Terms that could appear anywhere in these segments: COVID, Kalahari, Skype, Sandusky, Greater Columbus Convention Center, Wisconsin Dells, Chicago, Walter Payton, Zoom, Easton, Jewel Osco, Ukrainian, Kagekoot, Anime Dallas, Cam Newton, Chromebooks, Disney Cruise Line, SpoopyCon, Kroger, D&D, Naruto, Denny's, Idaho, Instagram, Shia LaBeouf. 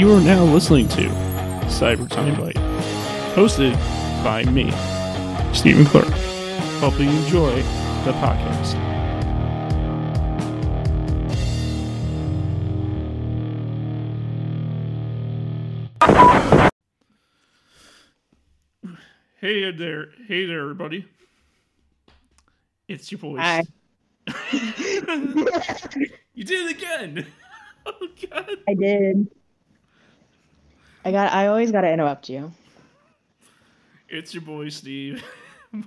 You are now listening to Cyber Time Bite, hosted by me, Stephen Clark. Hope you enjoy the podcast. Hey there, everybody. It's your boy. Hi. You did it again. Oh God. I did. I always gotta interrupt you. It's your boy Steve,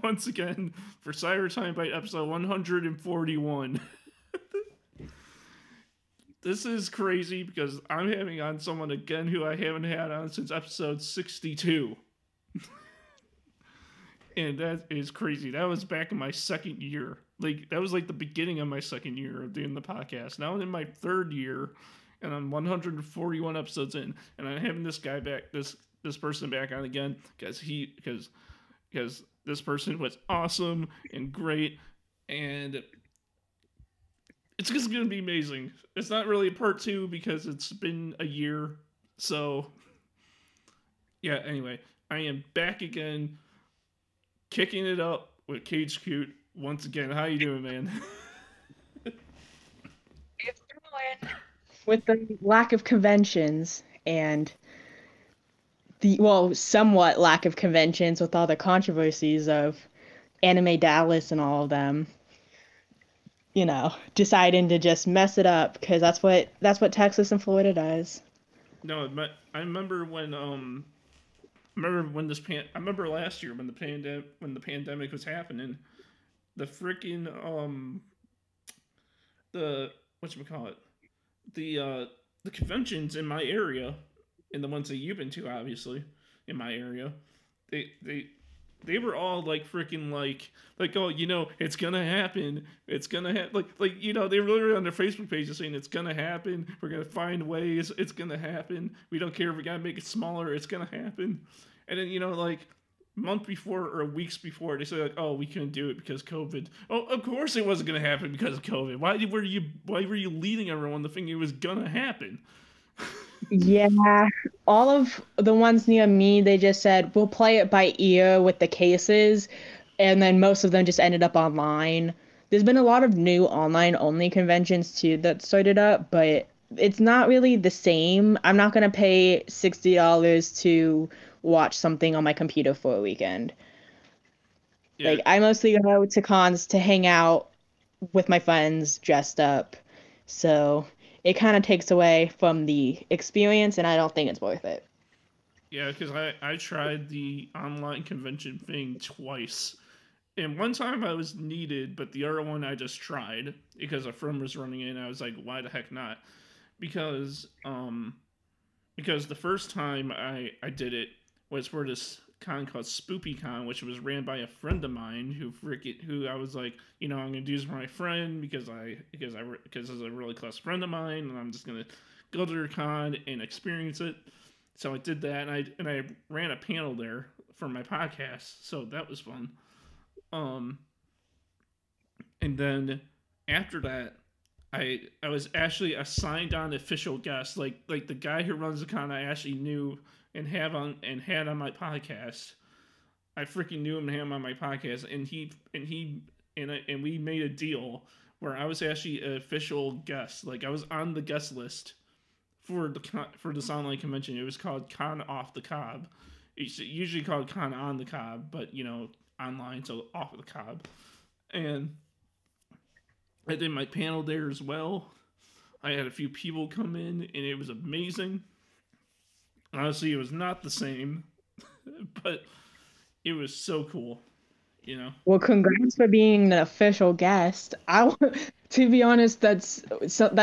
once again for Cyber Time Bite episode 141. This is crazy because I'm having on someone again who I haven't had on since episode 62. And that is crazy. That was back in my second year. That was the beginning of my second year of doing the podcast. Now I'm in my third year, and I'm 141 episodes in, and I'm having this guy back, this person back on again, because this person was awesome and great, and it's just gonna be amazing. It's not really a part two because it's been a year, so yeah. Anyway, I am back again. Kicking it up with Kagekoot once again. How you doing, man? With the lack of conventions and somewhat lack of conventions with all the controversies of Anime Dallas and all of them, deciding to just mess it up because that's what Texas and Florida does. No, but I remember when I remember last year when the pandemic was happening, the freaking the conventions in my area, and the ones that you've been to obviously in my area, they were all it's gonna happen. It's gonna happen. They were on their Facebook pages saying it's gonna happen. We're gonna find ways. It's gonna happen. We don't care if we gotta make it smaller. It's gonna happen. And then month before or weeks before, they say oh, we couldn't do it because COVID. Oh, of course it wasn't gonna happen because of COVID. Why were you leading everyone to think it was gonna happen? Yeah, all of the ones near me, they just said, we'll play it by ear with the cases, and then most of them just ended up online. There's been a lot of new online-only conventions, too, that started up, but it's not really the same. I'm not going to pay $60 to watch something on my computer for a weekend. Yeah. I mostly go to cons to hang out with my friends dressed up, so it kind of takes away from the experience, and I don't think it's worth it. Yeah, because I tried the online convention thing twice. And one time I was needed, but the other one I just tried because a friend was running it, and I was like, why the heck not? Because the first time I did it was for this con called SpoopyCon, which was ran by a friend of mine who I was like, I'm gonna do this for my friend because it's a really close friend of mine, and I'm just gonna go to their con and experience it. So I did that, and I ran a panel there for my podcast, so that was fun. And then after that, I was actually a signed on official guest, like the guy who runs the con I actually knew and had on my podcast. I freaking knew him and had him on my podcast, and we made a deal where I was actually an official guest. I was on the guest list for this online convention. It was called Con Off the Cob. It's usually called Con on the Cob, but online, so off the cob. And I did my panel there as well. I had a few people come in, and it was amazing. Honestly, it was not the same, but it was so cool, Well, congrats for being an official guest. To be honest, that's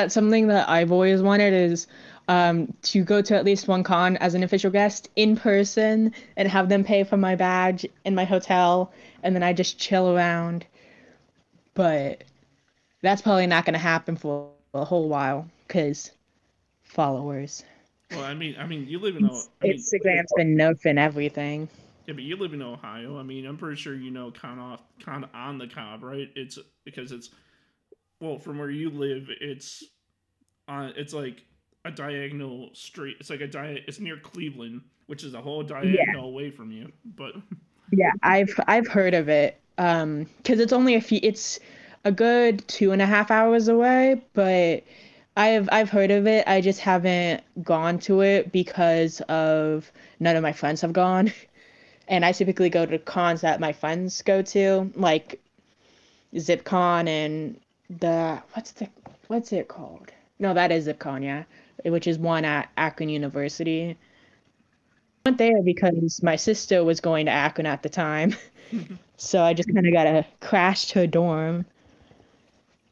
something that I've always wanted is to go to at least one con as an official guest in person and have them pay for my badge in my hotel, and then I just chill around. But that's probably not going to happen for a whole while because followers. Well, I mean, you live in Ohio. Instagram's been nerfing everything. Yeah, but you live in Ohio. I mean, I'm pretty sure Con on the Cob, right? It's because from where you live, it's a diagonal street. It's like it's near Cleveland, which is a whole diagonal away from you. But yeah, I've heard of it. 'Cause it's only it's a good 2.5 hours away, but I've heard of it. I just haven't gone to it because of none of my friends have gone. And I typically go to cons that my friends go to, like Zipcon and the what's it called? No, that is Zipcon, yeah, which is one at Akron University. I went there because my sister was going to Akron at the time. So I just kind of got to crash her dorm.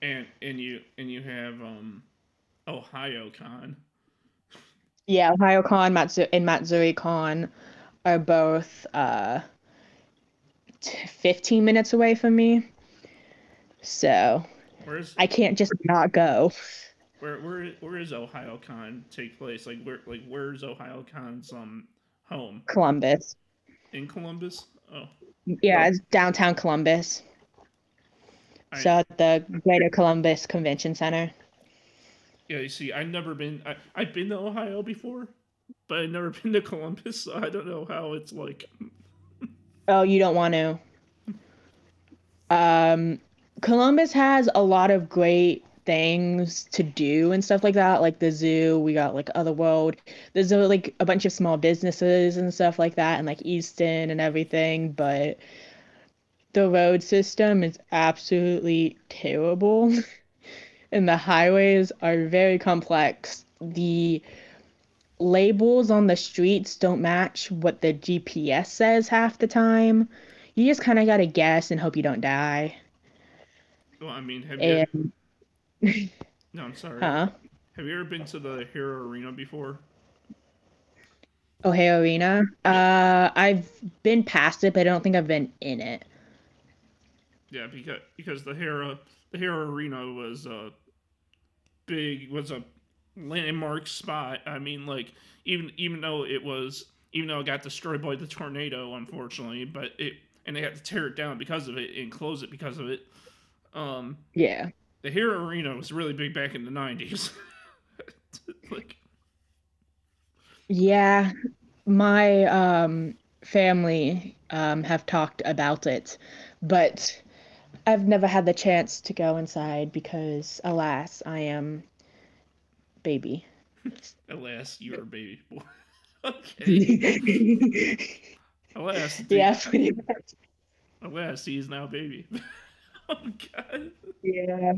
And you have OhioCon. Yeah, OhioCon and MatsuriCon are both 15 minutes away from me. So I can't just not go. Where is OhioCon take place? Like where's OhioCon's home? Columbus. In Columbus? Oh. Yeah, it's downtown Columbus. So at the Greater Columbus Convention Center. Yeah, you see, I've been to Ohio before, but I've never been to Columbus, so I don't know how it's like. Oh, you don't want to. Columbus has a lot of great things to do and stuff like that, like the zoo. We got like Otherworld. There's like a bunch of small businesses and stuff like that, and like Easton and everything, but the road system is absolutely terrible. And the highways are very complex. The labels on the streets don't match what the GPS says half the time. You just kind of gotta guess and hope you don't die. Well, I mean, no, I'm sorry. Huh? Have you ever been to the Hero Arena before? Oh, Hero Arena? Yeah. I've been past it, but I don't think I've been in it. Yeah, because the Hero Arena was a landmark spot. I mean, like even though it got destroyed by the tornado, unfortunately, but they had to tear it down because of it and close it because of it. Yeah. The Hero Arena was really big back in the 90s. Like... Yeah, my family have talked about it, but I've never had the chance to go inside because, alas, I am baby. Alas, you are baby boy. Okay. Alas. Yeah, pretty much. Alas, he is now baby. Oh, God. Yeah.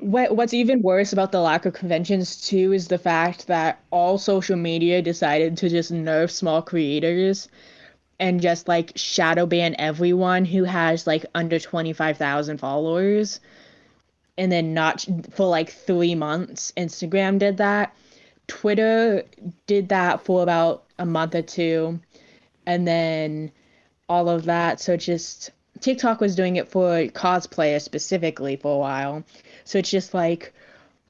What's even worse about the lack of conventions, too, is the fact that all social media decided to just nerf small creators and just, like, shadow ban everyone who has, like, under 25,000 followers. And then for, like, 3 months, Instagram did that. Twitter did that for about a month or two. And then all of that. So just... TikTok was doing it for cosplayers specifically for a while. So it's just like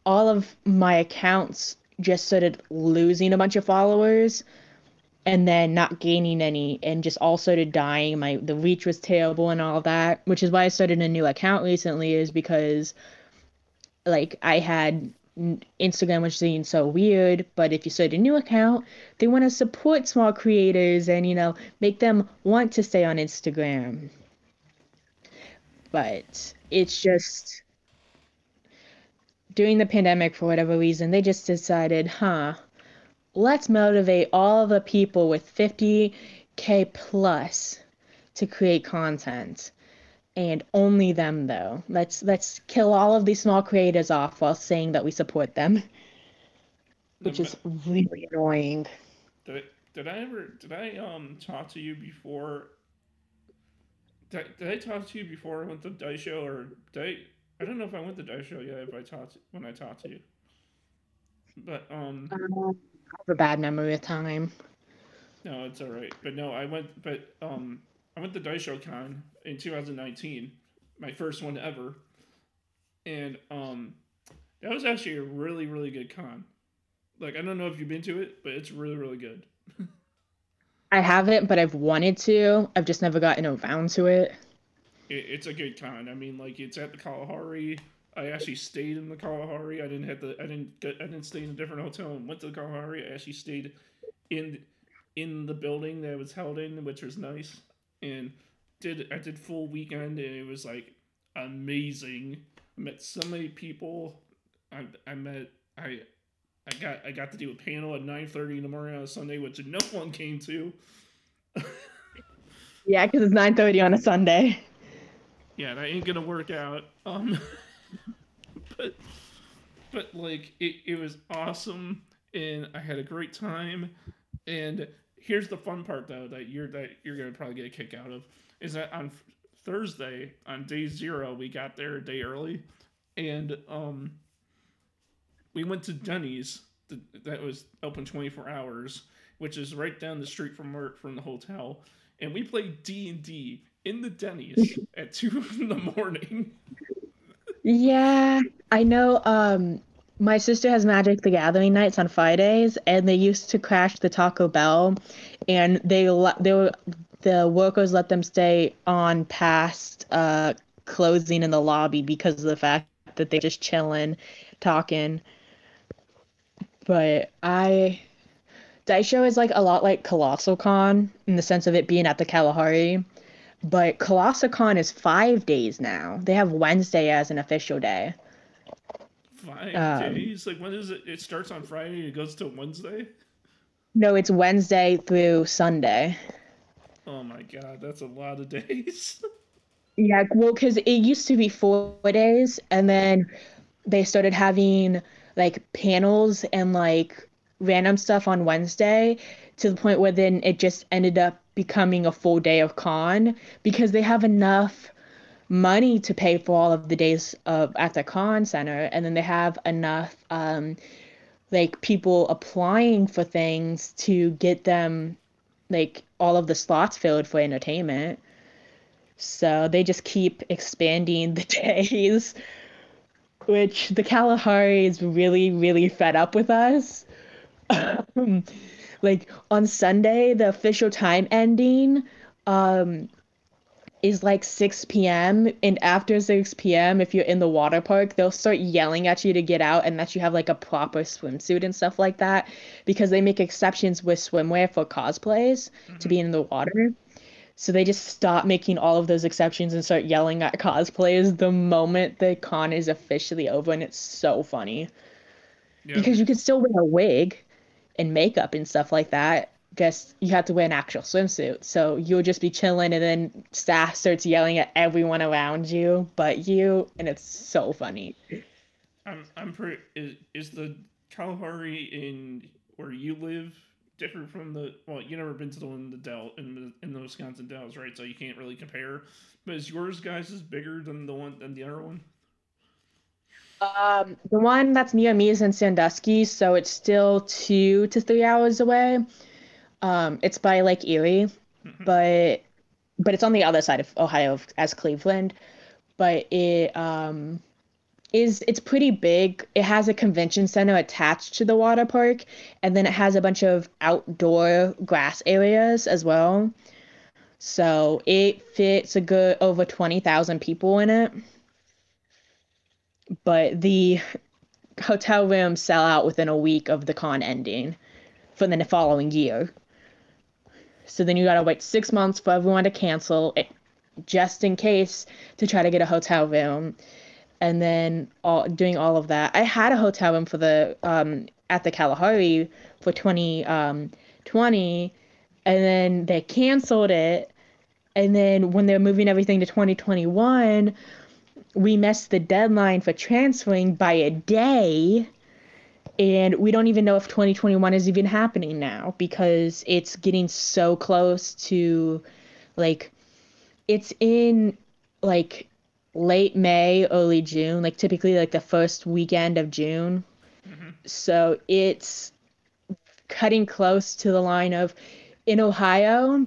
all of my accounts just started losing a bunch of followers and then not gaining any and just all started dying. The reach was terrible and all that, which is why I started a new account recently, is because like I had Instagram was seen so weird, but if you start a new account, they want to support small creators and, you know, make them want to stay on Instagram. But it's just, during the pandemic, for whatever reason, they just decided, let's motivate all the people with 50K plus to create content. And only them, though. Let's kill all of these small creators off while saying that we support them, which is really annoying. Did I talk to you before? Did I talk to you before I went to the Dice Show, or I don't know if I went to the Dice Show yet when I talked to you. But, I have a bad memory of time. No, it's alright. But no, I went to the Dice Show Con in 2019, my first one ever. And, that was actually a really, really good con. Like, I don't know if you've been to it, but it's really, really good. I haven't, but I've wanted to. I've just never gotten around to it. It's a good con. I mean, like, it's at the Kalahari. I actually stayed in the Kalahari. I didn't stay in a different hotel and went to the Kalahari. I actually stayed in the building that it was held in, which was nice. And I did full weekend, and it was like amazing. I met so many people. I got to do a panel at 9:30 in the morning on a Sunday, which no one came to. Yeah, because it's 9:30 on a Sunday. Yeah, that ain't gonna work out. But like it was awesome, and I had a great time. And here's the fun part though that you're gonna probably get a kick out of is that on Thursday, on day zero, we got there a day early, and we went to Denny's that was open 24 hours, which is right down the street from the hotel, and we played D&D in the Denny's at 2 a.m. Yeah, I know. My sister has Magic the Gathering nights on Fridays, and they used to crash the Taco Bell, and the workers let them stay on past closing in the lobby because of the fact that they're just chilling, talking. But Daisho is like a lot like Colossal Con in the sense of it being at the Kalahari. But Colossal Con is 5 days now. They have Wednesday as an official day. 5 days? Like, when is it? It starts on Friday and it goes to Wednesday? No, it's Wednesday through Sunday. Oh my god, that's a lot of days. Yeah, well, because it used to be 4 days, and then they started having, like, panels and, like, random stuff on Wednesday to the point where then it just ended up becoming a full day of con because they have enough money to pay for all of the days at the con center, and then they have enough like people applying for things to get them like all of the slots filled for entertainment. So they just keep expanding the days, which the Kalahari is really, really fed up with us. Like, on Sunday, the official time ending is, like, 6 p.m., and after 6 p.m., if you're in the water park, they'll start yelling at you to get out and that you have, like, a proper swimsuit and stuff like that, because they make exceptions with swimwear for cosplays to be in the water. So they just stop making all of those exceptions and start yelling at cosplayers the moment the con is officially over, and it's so funny. Yeah. Because you can still wear a wig and makeup and stuff like that. Guess you have to wear an actual swimsuit. So you'll just be chilling, and then staff starts yelling at everyone around you but you, and it's so funny. I'm pretty. Is the Kalahari in where you live different from the? Well, you never been to the one in the Dells, in the Wisconsin Dells, right? So you can't really compare. But is yours, guys, is bigger than the other one? The one that's near me is in Sandusky, so it's still 2 to 3 hours away. It's by Lake Erie, but it's on the other side of Ohio as Cleveland. But it it's pretty big. It has a convention center attached to the water park, and then it has a bunch of outdoor grass areas as well. So it fits a good over 20,000 people in it. But the hotel rooms sell out within a week of the con ending for the following year. So then you gotta wait 6 months for everyone to cancel it, just in case, to try to get a hotel room. And then doing all of that. I had a hotel room for the at the Kalahari for 2020, and then they canceled it. And then when they're moving everything to 2021, we missed the deadline for transferring by a day, and we don't even know if 2021 is even happening now because it's getting so close to, like, it's in, like, late May, early June, like, typically, like, the first weekend of June. Mm-hmm. So it's cutting close to the line of, in Ohio,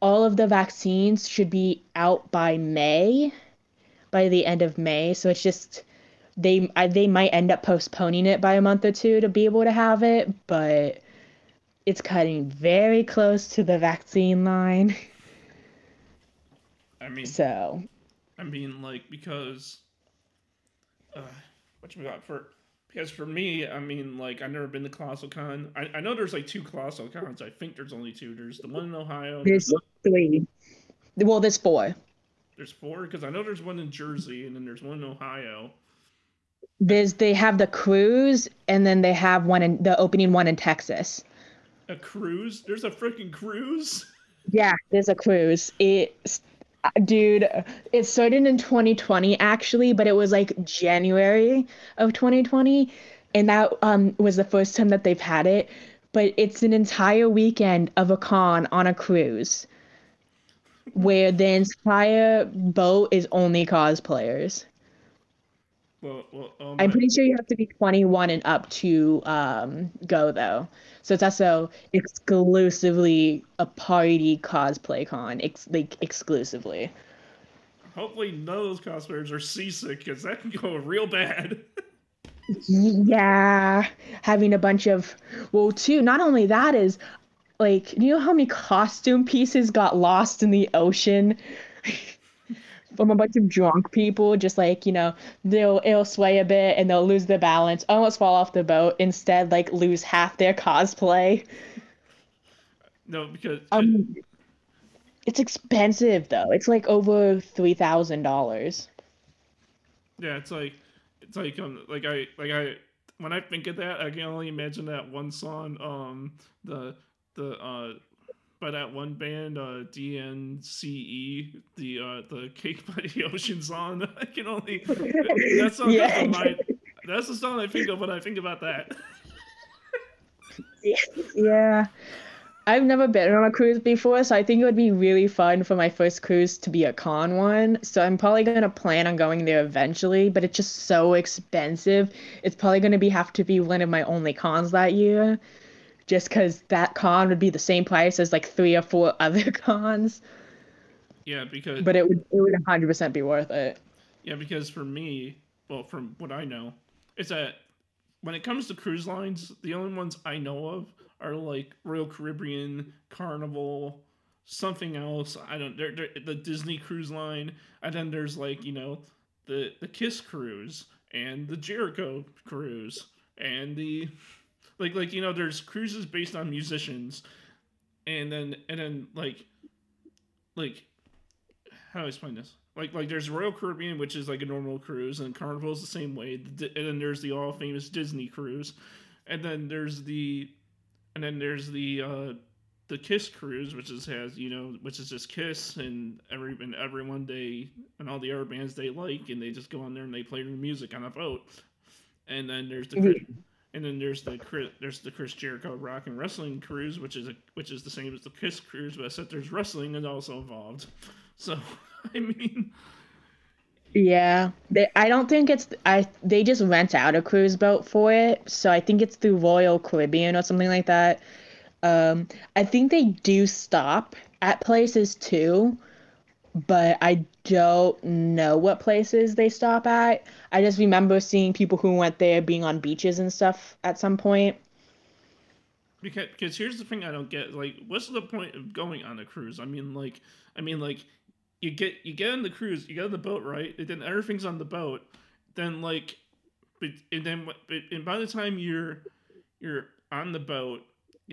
all of the vaccines should be out by May. By the end of May, so it's just they might end up postponing it by a month or two to be able to have it, but it's cutting very close to the vaccine line. I mean, because whatchamacallit, because for me, I mean, like, I've never been to Colossal Con. I know there's like two Colossal Cons. I think there's only two. There's the one in Ohio. There's three. Well, there's four. There's four? Because I know there's one in Jersey, and then there's one in Ohio. They have the cruise, and then they have one in the opening one in Texas. A cruise? There's a freaking cruise? Yeah, there's a cruise. Dude, it started in 2020 actually, but it was like January of 2020, and that was the first time that they've had it. But it's an entire weekend of a con on a cruise, where the entire boat is only cosplayers. Well, oh my. I'm pretty sure you have to be 21 and up to go though. So it's also exclusively a party cosplay con, exclusively. Hopefully none of those cosplayers are seasick, because that can go real bad. Yeah, having a bunch of, well, too, not only that is, like, you know how many costume pieces got lost in the ocean? From a bunch of drunk people, just like, you know, it'll sway a bit and they'll lose their balance, almost fall off the boat, instead like lose half their cosplay. No, because it's expensive though. It's like over $3,000. Yeah, it's like when I think of that, I can only imagine that one song, by that one band, DNCE, the Cake by the Ocean's on. I can only that's the song I think of when I think about that. Yeah, I've never been on a cruise before, so I think it would be really fun for my first cruise to be a con one. So I'm probably gonna plan on going there eventually, but it's just so expensive. It's probably gonna have to be one of my only cons that year. Just because that con would be the same price as like 3 or 4 other cons. Yeah, because... But it would 100% be worth it. Yeah, because for me, well, from what I know, it's that when it comes to cruise lines, the only ones I know of are like Royal Caribbean, Carnival, something else. I don't... They're the Disney Cruise Line. And then there's like, you know, the Kiss Cruise and the Jericho Cruise and the... Like you know, there's cruises based on musicians, and then like how do I explain this? Like there's Royal Caribbean, which is like a normal cruise, and Carnival is the same way. And then there's the all famous Disney cruise, and then there's the Kiss Cruise, which is just Kiss and everyone they and all the other bands they like, and they just go on there and they play music on a boat. And then there's the And then there's the Chris Jericho Rock and Wrestling Cruise, which is the same as the Kiss Cruise, but except there's wrestling and also involved. So, I mean, yeah, they just rent out a cruise boat for it. So I think it's through Royal Caribbean or something like that. I think they do stop at places too, but I don't know what places they stop at. I just remember seeing people who went there being on beaches and stuff at some point. Because here's the thing I don't get: like, what's the point of going on a cruise? I mean, like, you get on the cruise, you get on the boat, right? And then everything's on the boat. Then like, and by the time you're on the boat,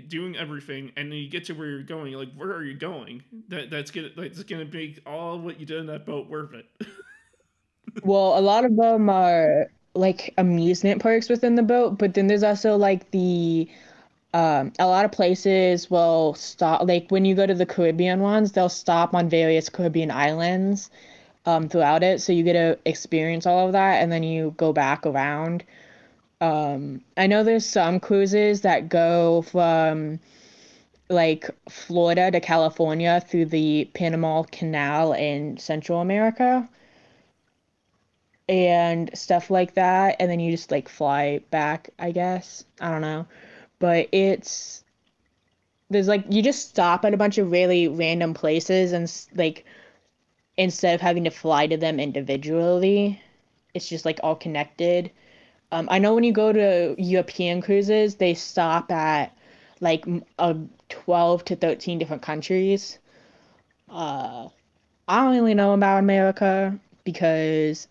doing everything, and then you get to where you're going. You're like, where are you going? That's gonna make all what you did in that boat worth it. Well, a lot of them are like amusement parks within the boat, but then there's also like the a lot of places will stop. Like when you go to the Caribbean ones, they'll stop on various Caribbean islands throughout it, so you get to experience all of that, and then you go back around. I know there's some cruises that go from like Florida to California through the Panama Canal in Central America and stuff like that. And then you just like fly back, I guess. I don't know. But there's like, you just stop at a bunch of really random places and like, instead of having to fly to them individually, it's just like all connected. I know when you go to European cruises, they stop at like 12 to 13 different countries. I don't really know about America because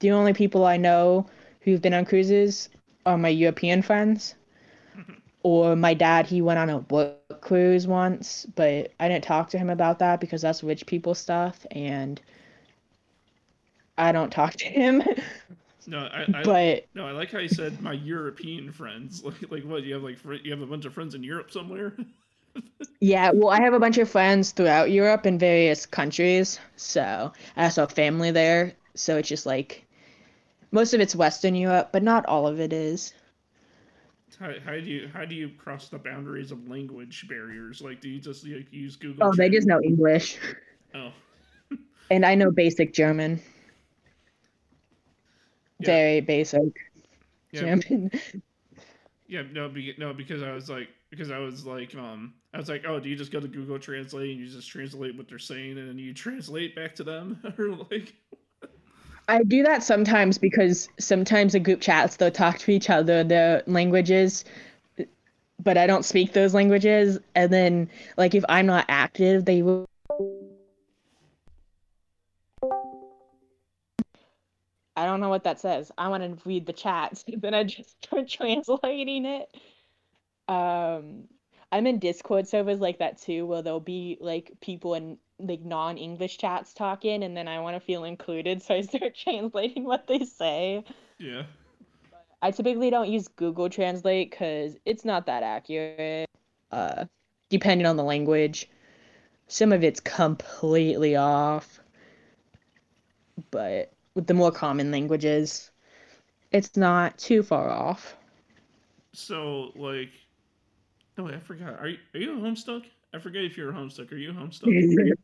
the only people I know who've been on cruises are my European friends. Or my dad, he went on a work cruise once, but I didn't talk to him about that because that's rich people stuff, and I don't talk to him. No, I like how you said my European friends. Like what, you have like you have a bunch of friends in Europe somewhere? Yeah, well, I have a bunch of friends throughout Europe in various countries, so I also have family there. So it's just like most of it's Western Europe, but not all of it is. How do you cross the boundaries of language barriers? Like, do you just like use Google? Oh, Translate? They just know English. Oh. And I know basic German. Yeah. Very basic German. Yeah, no, because I was like, oh, do you just go to Google Translate and you just translate what they're saying and then you translate back to them? Or like, I do that sometimes because sometimes in group chats they'll talk to each other their languages, but I don't speak those languages. And then, like, if I'm not active, they will. I don't know what that says. I want to read the chat, so then I just start translating it. I'm in Discord servers like that too, where there'll be like people in like non-English chats talking, and then I want to feel included, so I start translating what they say. Yeah. I typically don't use Google Translate because it's not that accurate, depending on the language. Some of it's completely off, but with the more common languages, it's not too far off. So, like, no, wait, I forgot. Are you a Homestuck? I forget if you're a Homestuck. Are you a Homestuck?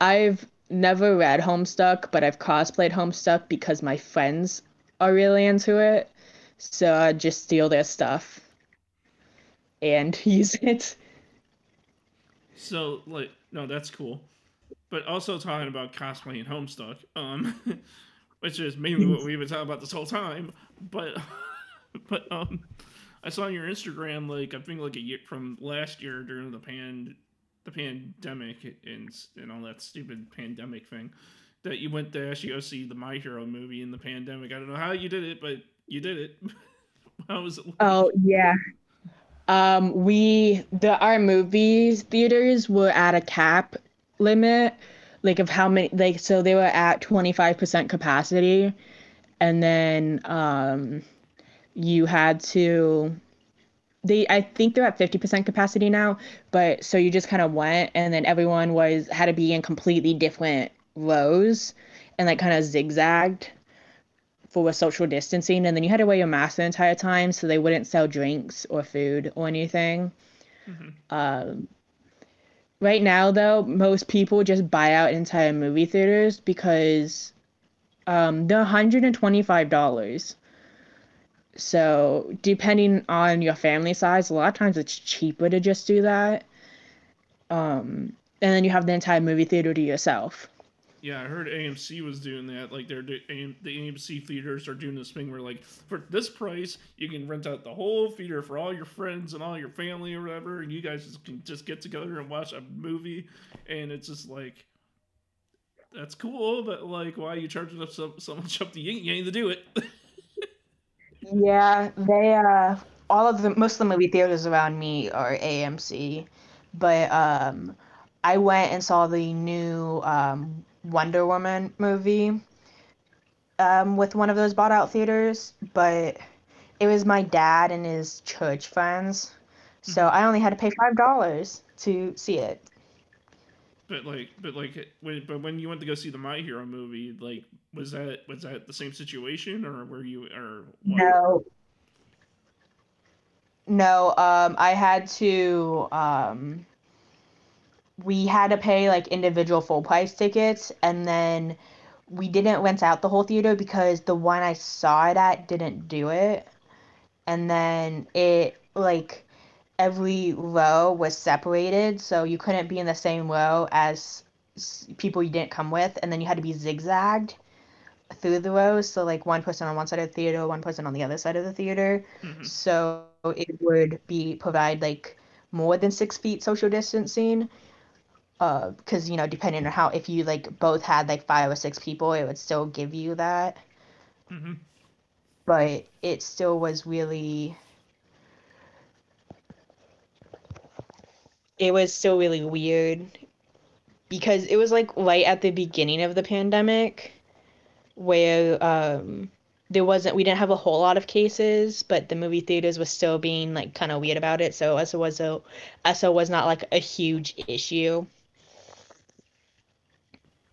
I've never read Homestuck, but I've cosplayed Homestuck because my friends are really into it. So I just steal their stuff and use it. So, like, no, that's cool. But also talking about cosplaying Homestuck, which is mainly what we've been talking about this whole time. But I saw on your Instagram, like, I think like a year from last year during the pandemic and all that stupid pandemic thing, that you went to actually go see the My Hero movie in the pandemic. I don't know how you did it, but you did it. How was it? Oh yeah, our movie theaters were at a cap limit, like of how many, like, so they were at 25% capacity, and then you had to, I think they're at 50% capacity now, but so you just kind of went, and then everyone had to be in completely different rows and like kind of zigzagged for social distancing, and then you had to wear your mask the entire time so they wouldn't sell drinks or food or anything. Mm-hmm. Right now, though, most people just buy out entire movie theaters because they're $125. So depending on your family size, a lot of times it's cheaper to just do that. And then you have the entire movie theater to yourself. Yeah, I heard AMC was doing that. Like, the AMC theaters are doing this thing where, like, for this price, you can rent out the whole theater for all your friends and all your family or whatever, and you guys can just get together and watch a movie. And it's just like, that's cool, but, like, why are you charging up so much up the yin-yang to do it? Yeah, they most of the movie theaters around me are AMC, but I went and saw the new Wonder Woman movie with one of those bought out theaters, but it was my dad and his church friends, so I only had to pay $5 to see it. But when you went to go see the My Hero movie, like, was that the same situation, or were you, or what? No. I had to. We had to pay like individual full price tickets, and then we didn't rent out the whole theater because the one I saw it at didn't do it, and then it like. Every row was separated, so you couldn't be in the same row as people you didn't come with, and then you had to be zigzagged through the rows, so like one person on one side of the theater, one person on the other side of the theater. Mm-hmm. So it would be provide like more than 6 feet social distancing, because, you know, depending on how, if you like both had like 5 or 6 people, it would still give you that. Mm-hmm. But it still was really, it was still really weird because it was like right at the beginning of the pandemic where we didn't have a whole lot of cases, but the movie theaters were still being like kind of weird about it. So SO was not like a huge issue.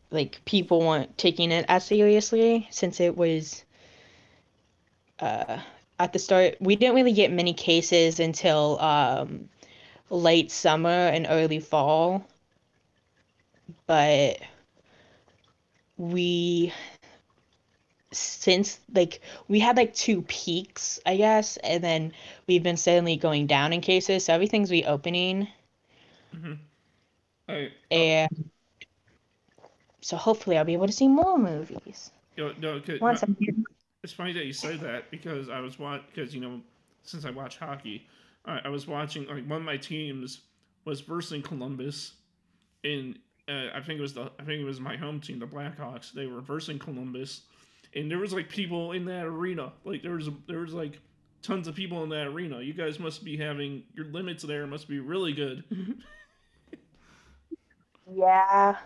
Like people weren't taking it as seriously since it was at the start. We didn't really get many cases until late summer and early fall, but we had like 2 peaks, I guess, and then we've been steadily going down in cases, so everything's reopening. Mm-hmm. Right. And so hopefully I'll be able to see more movies. It's funny that you say that because since I watch hockey, I was watching, like, one of my teams was versing Columbus in I think it was my home team, the Blackhawks. They were versing Columbus, and there was like people in that arena. Like there was like tons of people in that arena. You guys must be having your limits there must be really good. Yeah.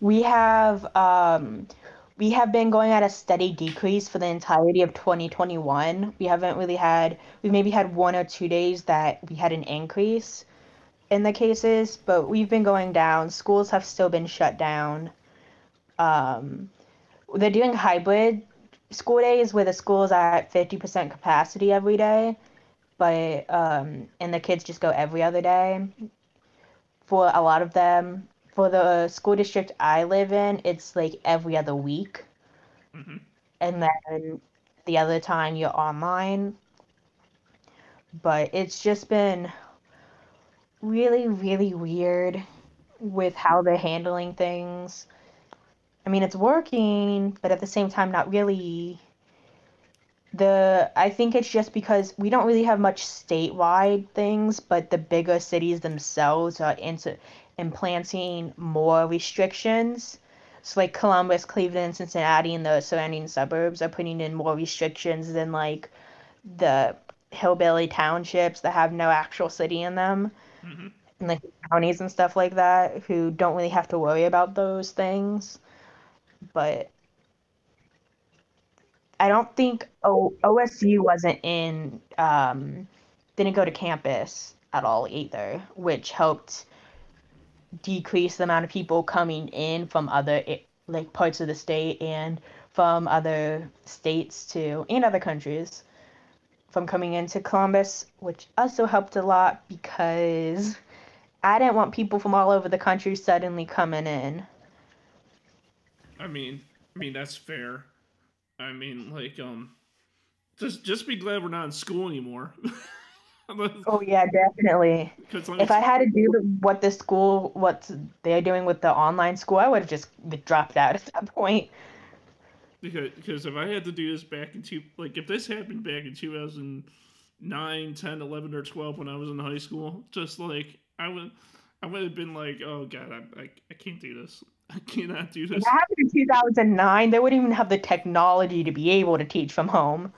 We have been going at a steady decrease for the entirety of 2021. We haven't really had, we maybe had 1 or 2 days that we had an increase in the cases, but we've been going down. Schools have still been shut down. They're doing hybrid school days where the schools are at 50% capacity every day, but and the kids just go every other day. For a lot of them, for the school district I live in, it's like every other week. Mm-hmm. And then the other time you're online. But it's just been really, really weird with how they're handling things. I mean, it's working, but at the same time, not really. I think it's just because we don't really have much statewide things, but the bigger cities themselves are implanting more restrictions. So, like, Columbus, Cleveland, Cincinnati, and the surrounding suburbs are putting in more restrictions than, like, the hillbilly townships that have no actual city in them. Mm-hmm. And, like, counties and stuff like that, who don't really have to worry about those things. But I don't think OSU wasn't in, didn't go to campus at all either, which helped decrease the amount of people coming in from other, like, parts of the state and from other states too, and other countries from coming into Columbus, which also helped a lot because I didn't want people from all over the country suddenly coming in. I mean that's fair. I mean, like, just be glad we're not in school anymore. Oh yeah, definitely. If I had to do what they're doing with the online school, I would have just dropped out at that point. Because if I had to do this if this happened back in 2009, 10, 11, or 12 when I was in high school, just like I would have been like, oh god, I can't do this. I cannot do this. That happened in 2009. They wouldn't even have the technology to be able to teach from home.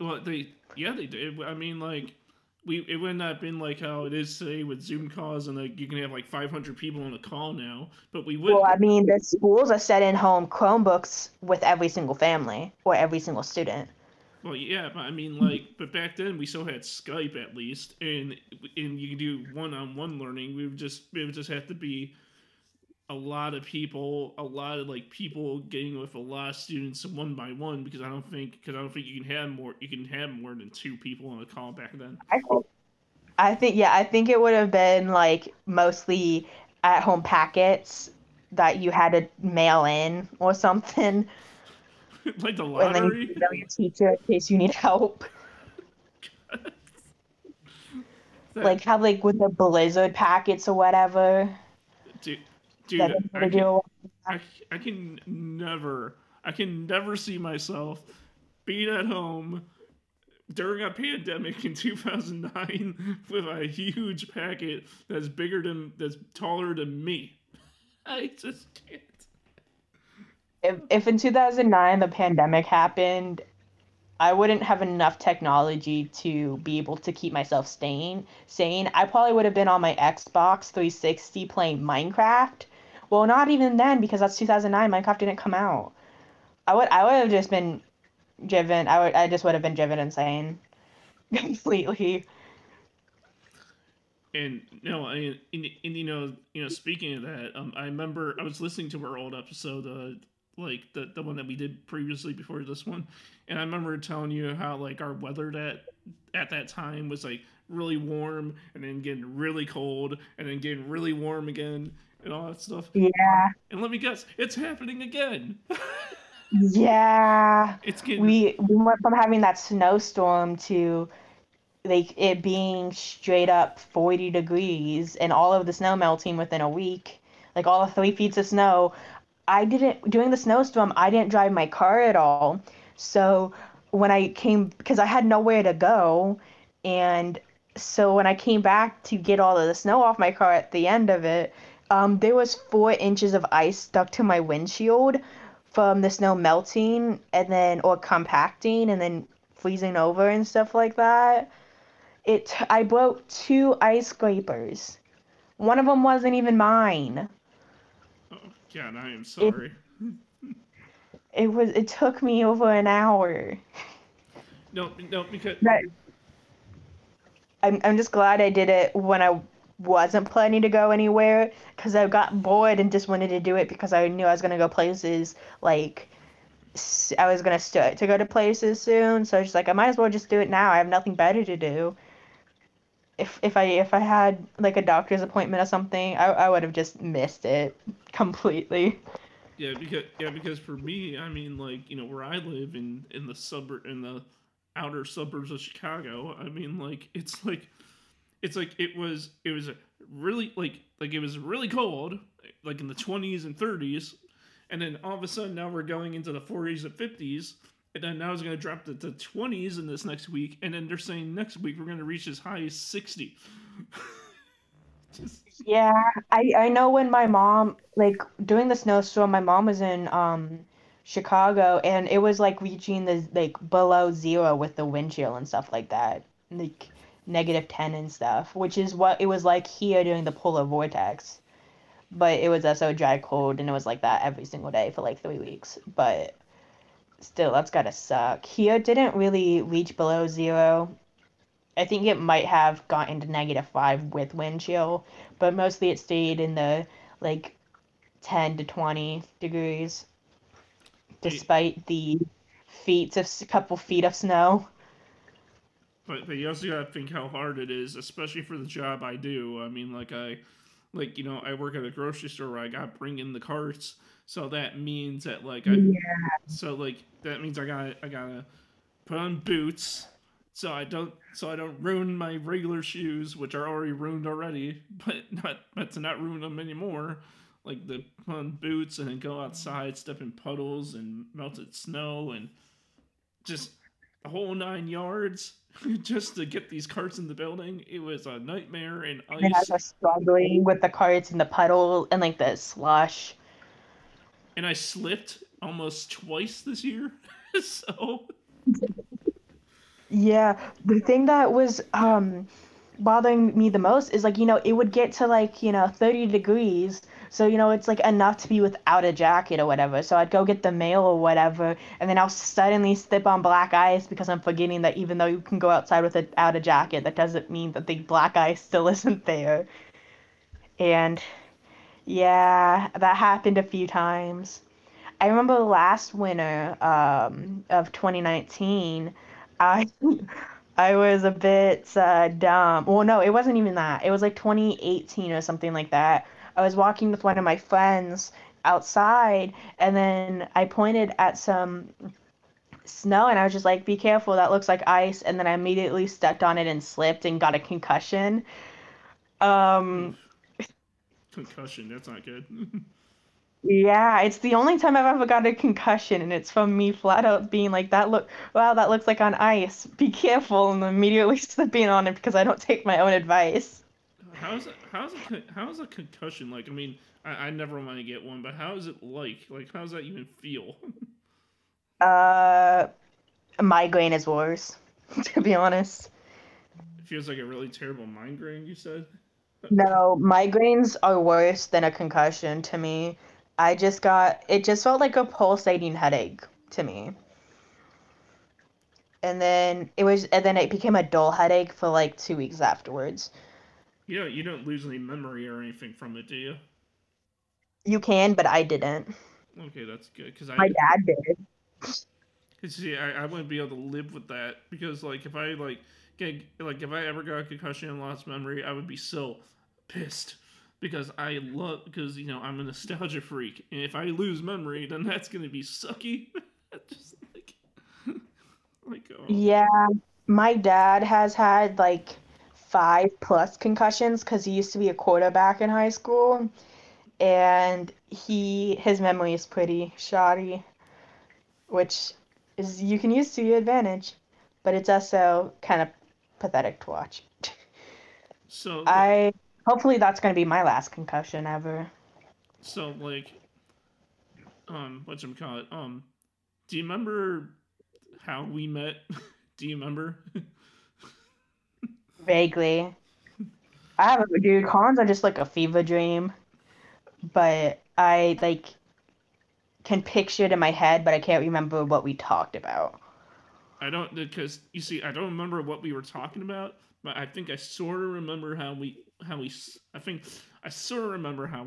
Well, they did. I mean, like, it would not have been like how it is today with Zoom calls and, like, you can have, like, 500 people on a call now, but we would. Well, I mean, the schools are setting home Chromebooks with every single family or every single student. Well, yeah, but I mean, like, but back then we still had Skype at least, and you can do one-on-one learning. It would just have to be a lot of people, people getting with a lot of students one by one, because I don't think you can have more than 2 people on a call back then. I think it would have been like mostly at home packets that you had to mail in or something. Like the lottery. And then you could tell your teacher in case you need help. Like how like with the Blizzard packets or whatever. Dude, I can never see myself being at home during a pandemic in 2009 with a huge packet that's bigger than, that's taller than me. I just can't. If in 2009 the pandemic happened, I wouldn't have enough technology to be able to keep myself sane. I probably would have been on my Xbox 360 playing Minecraft. Well, not even then, because that's 2009. Minecraft didn't come out. I just would have been driven insane completely. And no, and you know, speaking of that, I remember I was listening to our old episode, the one that we did previously before this one, and I remember telling you how like our weather that at that time was like really warm and then getting really cold and then getting really warm again and all that stuff. Yeah. And let me guess, it's happening again. Yeah. It's getting... We went from having that snowstorm to like it being straight up 40 degrees and all of the snow melting within a week, like all of 3 feet of snow. During the snowstorm, I didn't drive my car at all. So when I came, because I had nowhere to go, and so when I came back to get all of the snow off my car at the end of it, there was 4 inches of ice stuck to my windshield from the snow melting and then, or compacting and then freezing over and stuff like that. I broke 2 ice scrapers. One of them wasn't even mine. Yeah, and I am sorry. It took me over an hour. No, because... I'm just glad I did it when I wasn't planning to go anywhere, because I got bored and just wanted to do it because I knew I was going to go places, like, I was going to start to go to places soon, so I was just like, I might as well just do it now. I have nothing better to do. If I had like a doctor's appointment or something, I would have just missed it completely. Yeah, because for me, I mean, like, you know, where I live in the outer suburbs of Chicago, I mean, like it was really like it was really cold, like in the 20s and 30s, and then all of a sudden now we're going into the 40s and 50s. And then now it's going to drop to the 20s in this next week. And then they're saying next week we're going to reach as high as 60. Yeah. I know when my mom, like, during the snowstorm, my mom was in Chicago. And it was, like, reaching the, like, below zero with the wind chill and stuff like that. Like, -10 and stuff. Which is what it was like here during the polar vortex. But it was also dry, cold. And it was like that every single day for, like, 3 weeks. But... still, that's gotta suck. Here didn't really reach below zero. I think it might have gotten to -5 with wind chill, but mostly it stayed in the like 10 to 20 degrees, despite the couple feet of snow. But you also gotta think how hard it is, especially for the job I do. I mean, I work at a grocery store where I gotta bring in the carts. So that means that I gotta put on boots so I don't ruin my regular shoes, which are already ruined already, but to not ruin them anymore, like the put on boots and then go outside, step in puddles and melted snow and just a whole 9 yards just to get these carts in the building. It was a nightmare and ice. And I was struggling with the carts and the puddle and like the slush. And I slipped almost twice this year, so... Yeah, the thing that was bothering me the most is, like, you know, it would get to, like, you know, 30 degrees, so, you know, it's, like, enough to be without a jacket or whatever, so I'd go get the mail or whatever, and then I'll suddenly slip on black ice because I'm forgetting that even though you can go outside without a jacket, that doesn't mean that the black ice still isn't there. And... yeah, that happened a few times. I remember last winter of 2019, I was a bit dumb. Well, no, it wasn't even that. It was like 2018 or something like that. I was walking with one of my friends outside, and then I pointed at some snow, and I was just like, be careful, that looks like ice. And then I immediately stepped on it and slipped and got a concussion. Concussion, that's not good. Yeah, it's the only time I've ever got a concussion, and it's from me flat out being like, that looks like on ice. Be careful, and immediately slipping on it because I don't take my own advice. How's a concussion like? I mean, I never want to get one, but how is it like? Like, how's that even feel? A migraine is worse, to be honest. It feels like a really terrible migraine, you said? No, migraines are worse than a concussion to me. It just felt like a pulsating headache to me. And then it became a dull headache for like 2 weeks afterwards. Yeah, you don't lose any memory or anything from it, do you? You can, but I didn't. Okay, that's good. My dad did. Because see, I wouldn't be able to live with that, because like if I ever got a concussion and lost memory, I would be so pissed. Because you know, I'm a nostalgia freak, and if I lose memory, then that's gonna be sucky. Just like oh. Yeah, my dad has had like 5+ concussions because he used to be a quarterback in high school, and his memory is pretty shoddy, which is you can use to your advantage, but it's also kind of pathetic to watch. So hopefully that's going to be my last concussion ever. So, like, whatchamacallit? Do you remember how we met? Do you remember? Vaguely. Cons are just like a fever dream. But I, like, can picture it in my head, but I can't remember what we talked about. I don't remember what we were talking about, but I think I sort of remember how we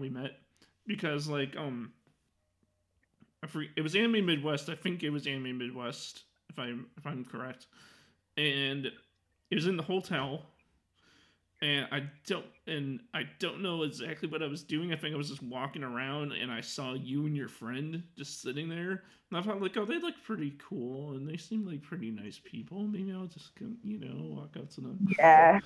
met, because like it was Anime Midwest. I think it was Anime Midwest if I'm correct, and it was in the hotel, and I don't know exactly what I was doing. I think I was just walking around, and I saw you and your friend just sitting there, and I thought like, oh, they look pretty cool, and they seem like pretty nice people. Maybe I'll just come, you know, walk out to them. Yeah,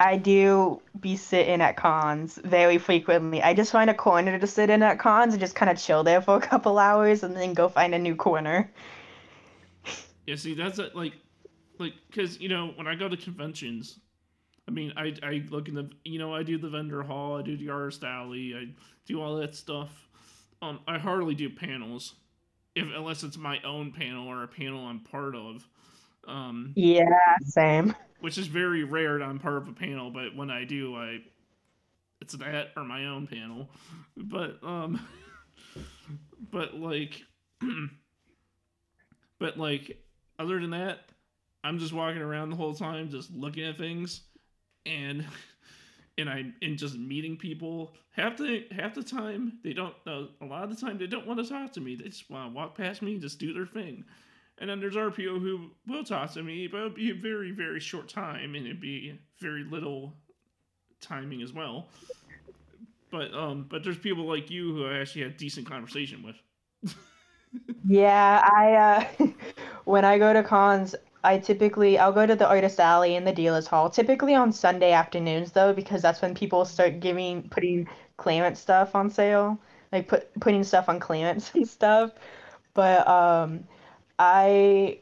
I do be sitting at cons very frequently. I just find a corner to sit in at cons and just kind of chill there for a couple hours and then go find a new corner. Yeah, see, that's like, because, you know, when I go to conventions, I mean, I look in the, you know, I do the vendor hall, I do the artist alley, I do all that stuff. I hardly do panels, unless it's my own panel or a panel I'm part of. Yeah, same. Which is very rare that I'm part of a panel, but when I do, it's that or my own panel. But, other than that, I'm just walking around the whole time, just looking at things, and just meeting people. Half the time, they don't know. A lot of the time, they don't want to talk to me. They just want to walk past me and just do their thing. And then there's RPO who will talk to me, but it'll be a very, very short time, and it'd be very little timing as well. But there's people like you who I actually had decent conversation with. Yeah, I when I go to cons, I'll go to the artist alley and the dealer's hall. Typically on Sunday afternoons though, because that's when people start putting clearance stuff on sale, like putting stuff on clearance and stuff. But I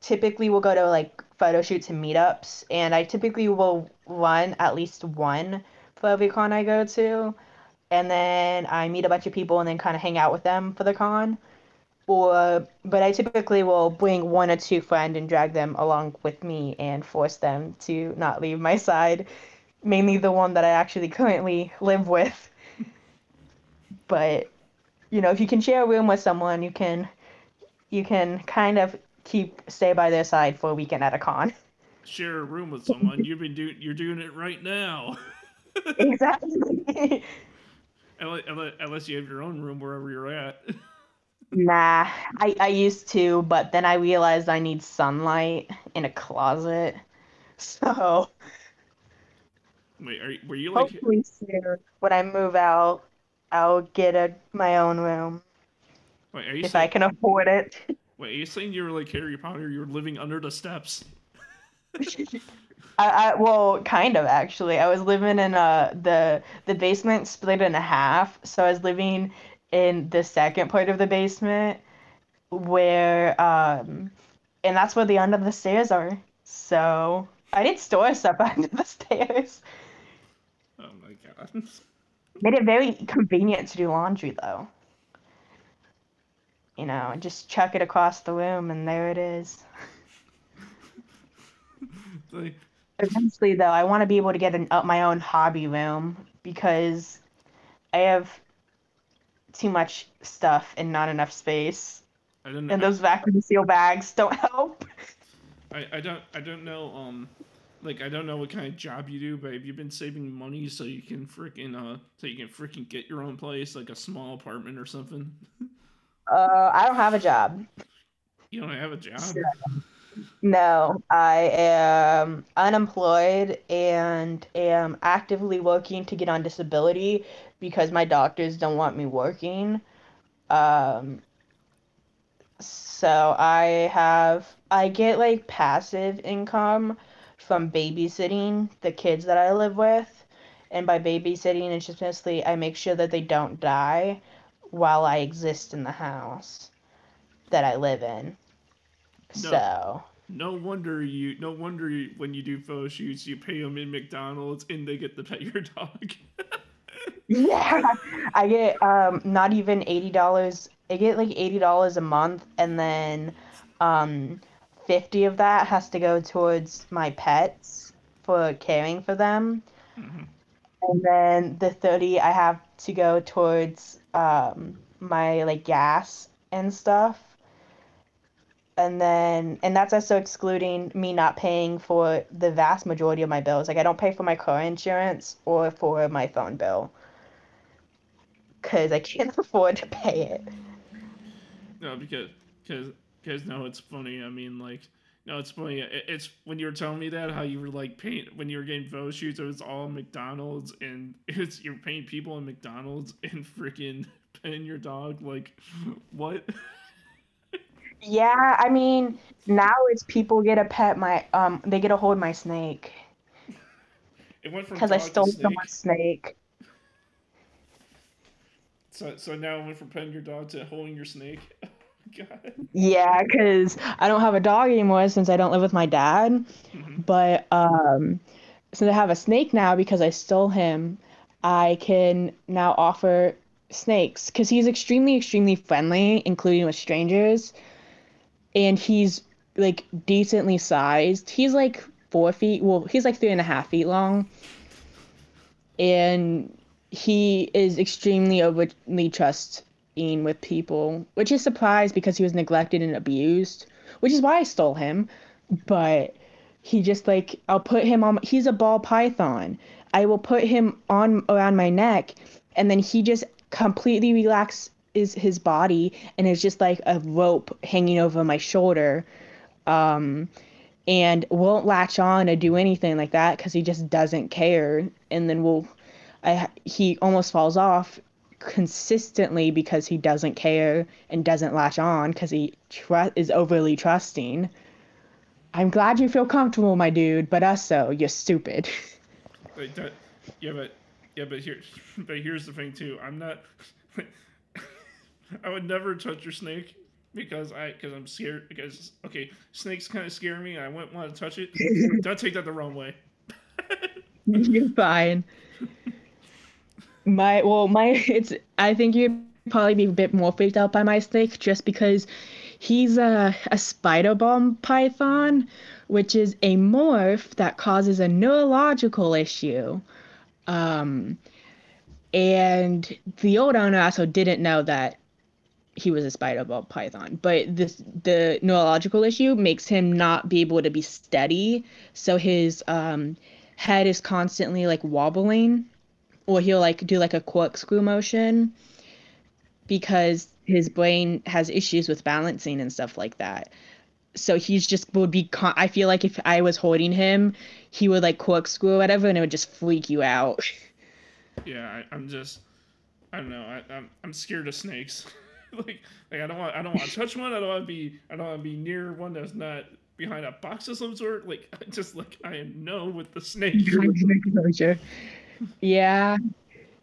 typically will go to like photo shoots and meetups, and I typically will run at least one for every con I go to, and then I meet a bunch of people and then kind of hang out with them for the con. But I typically will bring one or two friends and drag them along with me and force them to not leave my side, mainly the one that I actually currently live with. But, you know, if you can share a room with someone, you can kind of stay by their side for a weekend at a con. Share a room with someone. You're doing it right now. Exactly. Unless you have your own room wherever you're at. Nah, I used to, but then I realized I need sunlight in a closet. So. Wait, were you like? Hopefully soon, when I move out, I'll get my own room. Wait, I can afford it. Wait, are you saying you were like Harry Potter? You were living under the steps. Well, kind of actually. I was living in the basement split in half, so I was living in the second part of the basement where, and that's where the end of the stairs are. So I did store stuff under the stairs. Oh my god. Made it very convenient to do laundry though. You know, just chuck it across the room and there it is. Like... Eventually though, I want to be able to get my own hobby room because I have too much stuff and not enough space. And those vacuum seal bags don't help. I don't know like I don't know what kind of job you do, but have you been saving money so you can freaking get your own place, like a small apartment or something? I don't have a job. You don't have a job? So, no, I am unemployed and am actively working to get on disability because my doctors don't want me working. So I get like passive income from babysitting the kids that I live with. And by babysitting, it's just mostly I make sure that they don't die while I exist in the house that I live in. No, so no wonder when you do photo shoots, you pay them in McDonald's and they get to pet your dog. Yeah, I get not even $80. I get like $80 a month, and then 50 of that has to go towards my pets for caring for them, mm-hmm. And then the 30 I have to go towards my like gas and stuff, and that's also excluding me not paying for the vast majority of my bills. Like I don't pay for my car insurance or for my phone bill because I can't afford to pay it. No, because no, it's funny. I mean, like, no, it's funny. It's when you were telling me that how you were like paying when you were getting photo shoots, it was all McDonald's, and it's you're paying people in McDonald's and freaking paying your dog. Like, what? Yeah, I mean, now it's people get a pet my they get to hold my snake. It went from because I stole someone's snake. So now I went from petting your dog to holding your snake. God. Yeah, because I don't have a dog anymore since I don't live with my dad. Mm-hmm. But since I have a snake now because I stole him, I can now offer snakes because he's extremely, extremely friendly, including with strangers. And he's like decently sized. He's like 4 feet. Well, he's like 3.5 feet long. And he is extremely overly trusting with people, which is surprised because he was neglected and abused, which is why I stole him. But he just like, I'll put him on, he's a ball python. I will put him on around my neck and then he just completely relaxes his body and it's just like a rope hanging over my shoulder and won't latch on or do anything like that because he just doesn't care. And then he almost falls off consistently because he doesn't care and doesn't latch on because he is overly trusting. I'm glad you feel comfortable, my dude, but also you're stupid. Wait, here's the thing too. I'm not. I would never touch your snake because I'm scared. Because okay, snakes kind of scare me. I wouldn't want to touch it. Don't take that the wrong way. You're fine. I think you'd probably be a bit more freaked out by my snake just because he's a spider bomb python, which is a morph that causes a neurological issue. And the old owner also didn't know that he was a spider bomb python, but the neurological issue makes him not be able to be steady. So his head is constantly like wobbling. Or he'll like do like a corkscrew motion because his brain has issues with balancing and stuff like that. So he's just would be. I feel like if I was holding him, he would like corkscrew or whatever, and it would just freak you out. Yeah, I don't know. I'm scared of snakes. like I don't want to touch one. I don't want to be near one that's not behind a box of some sort. Like I am with the snake. Yeah,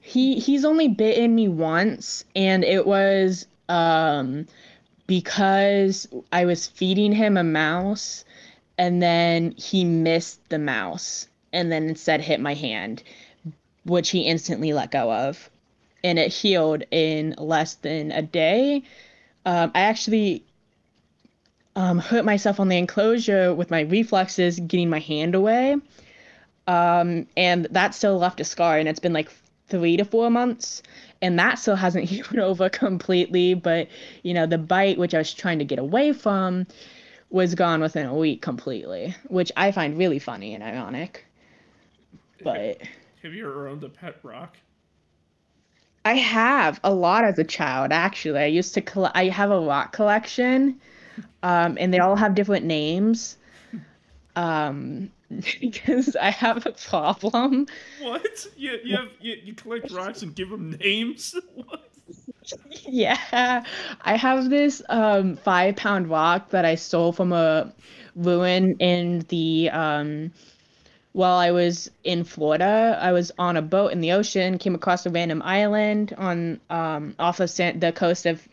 He's only bitten me once, and it was because I was feeding him a mouse, and then he missed the mouse, and then instead hit my hand, which he instantly let go of, and it healed in less than a day. I actually hurt myself on the enclosure with my reflexes getting my hand away, and that still left a scar, and it's been like 3 to 4 months, and that still hasn't healed over completely. But you know, the bite, which I was trying to get away from, was gone within a week completely, which I find really funny and ironic. But have you ever owned a pet rock? I have, a lot as a child, actually. I have a rock collection, and they all have different names, because I have a problem. What? You collect rocks and give them names? What? Yeah, I have this 5-pound rock that I stole from a ruin in the while I was in Florida. I was on a boat in the ocean, came across a random island on off of the coast of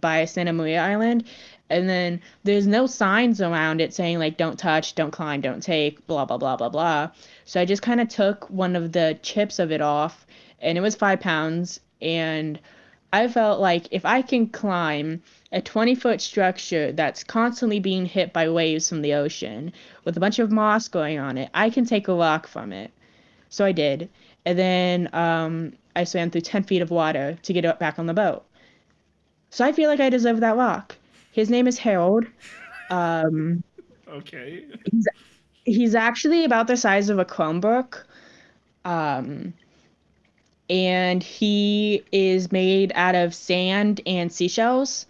by Santa Maria Island, and then there's no signs around it saying like don't touch, don't climb, don't take, blah blah blah blah blah. So I just kind of took one of the chips of it off, and it was 5 pounds, and I felt like if I can climb a 20-foot structure that's constantly being hit by waves from the ocean with a bunch of moss going on it, I can take a rock from it. So I did. And then I swam through 10 feet of water to get back on the boat. So I feel like I deserve that rock. His name is Harold. Okay. He's actually about the size of a Chromebook. And he is made out of sand and seashells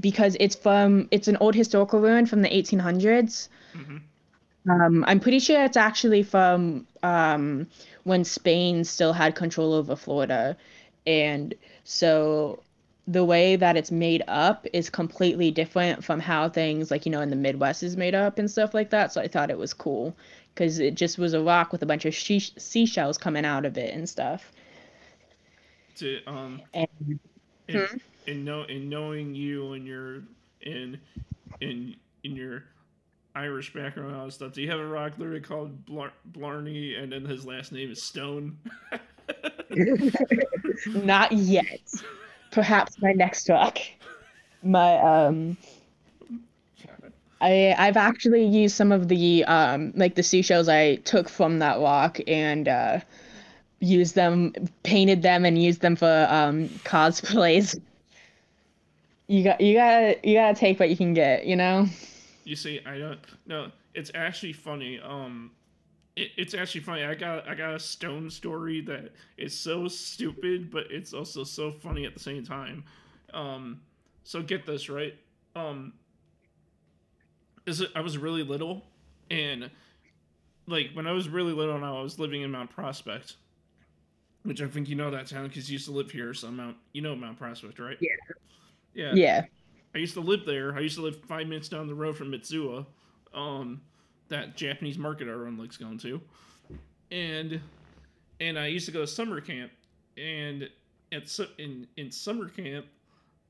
because it's an old historical ruin from the 1800s. Mm-hmm. I'm pretty sure it's actually from when Spain still had control over Florida. And so the way that it's made up is completely different from how things like, you know, in the Midwest is made up and stuff like that. So I thought it was cool because it just was a rock with a bunch of seashells coming out of it and stuff. And knowing you and your in your Irish background and stuff, do you have a rock literally called Blarney, and then his last name is Stone? Not yet. Perhaps my next rock. My I've actually used some of the like the seashells I took from that rock and used them, painted them, and used them for cosplays. You gotta take what you can get, you know. You see, I don't know. It's actually funny. It's actually funny. I got a stone story that is so stupid, but it's also so funny at the same time. So get this, right? I was really little, and like when I was really little, I was living in Mount Prospect, which I think you know that town because you used to live here, so you know Mount Prospect, right? Yeah. Yeah. Yeah. I used to live there. I used to live 5 minutes down the road from Mitsuya, that Japanese market everyone likes going to. And I used to go to summer camp, and in summer camp,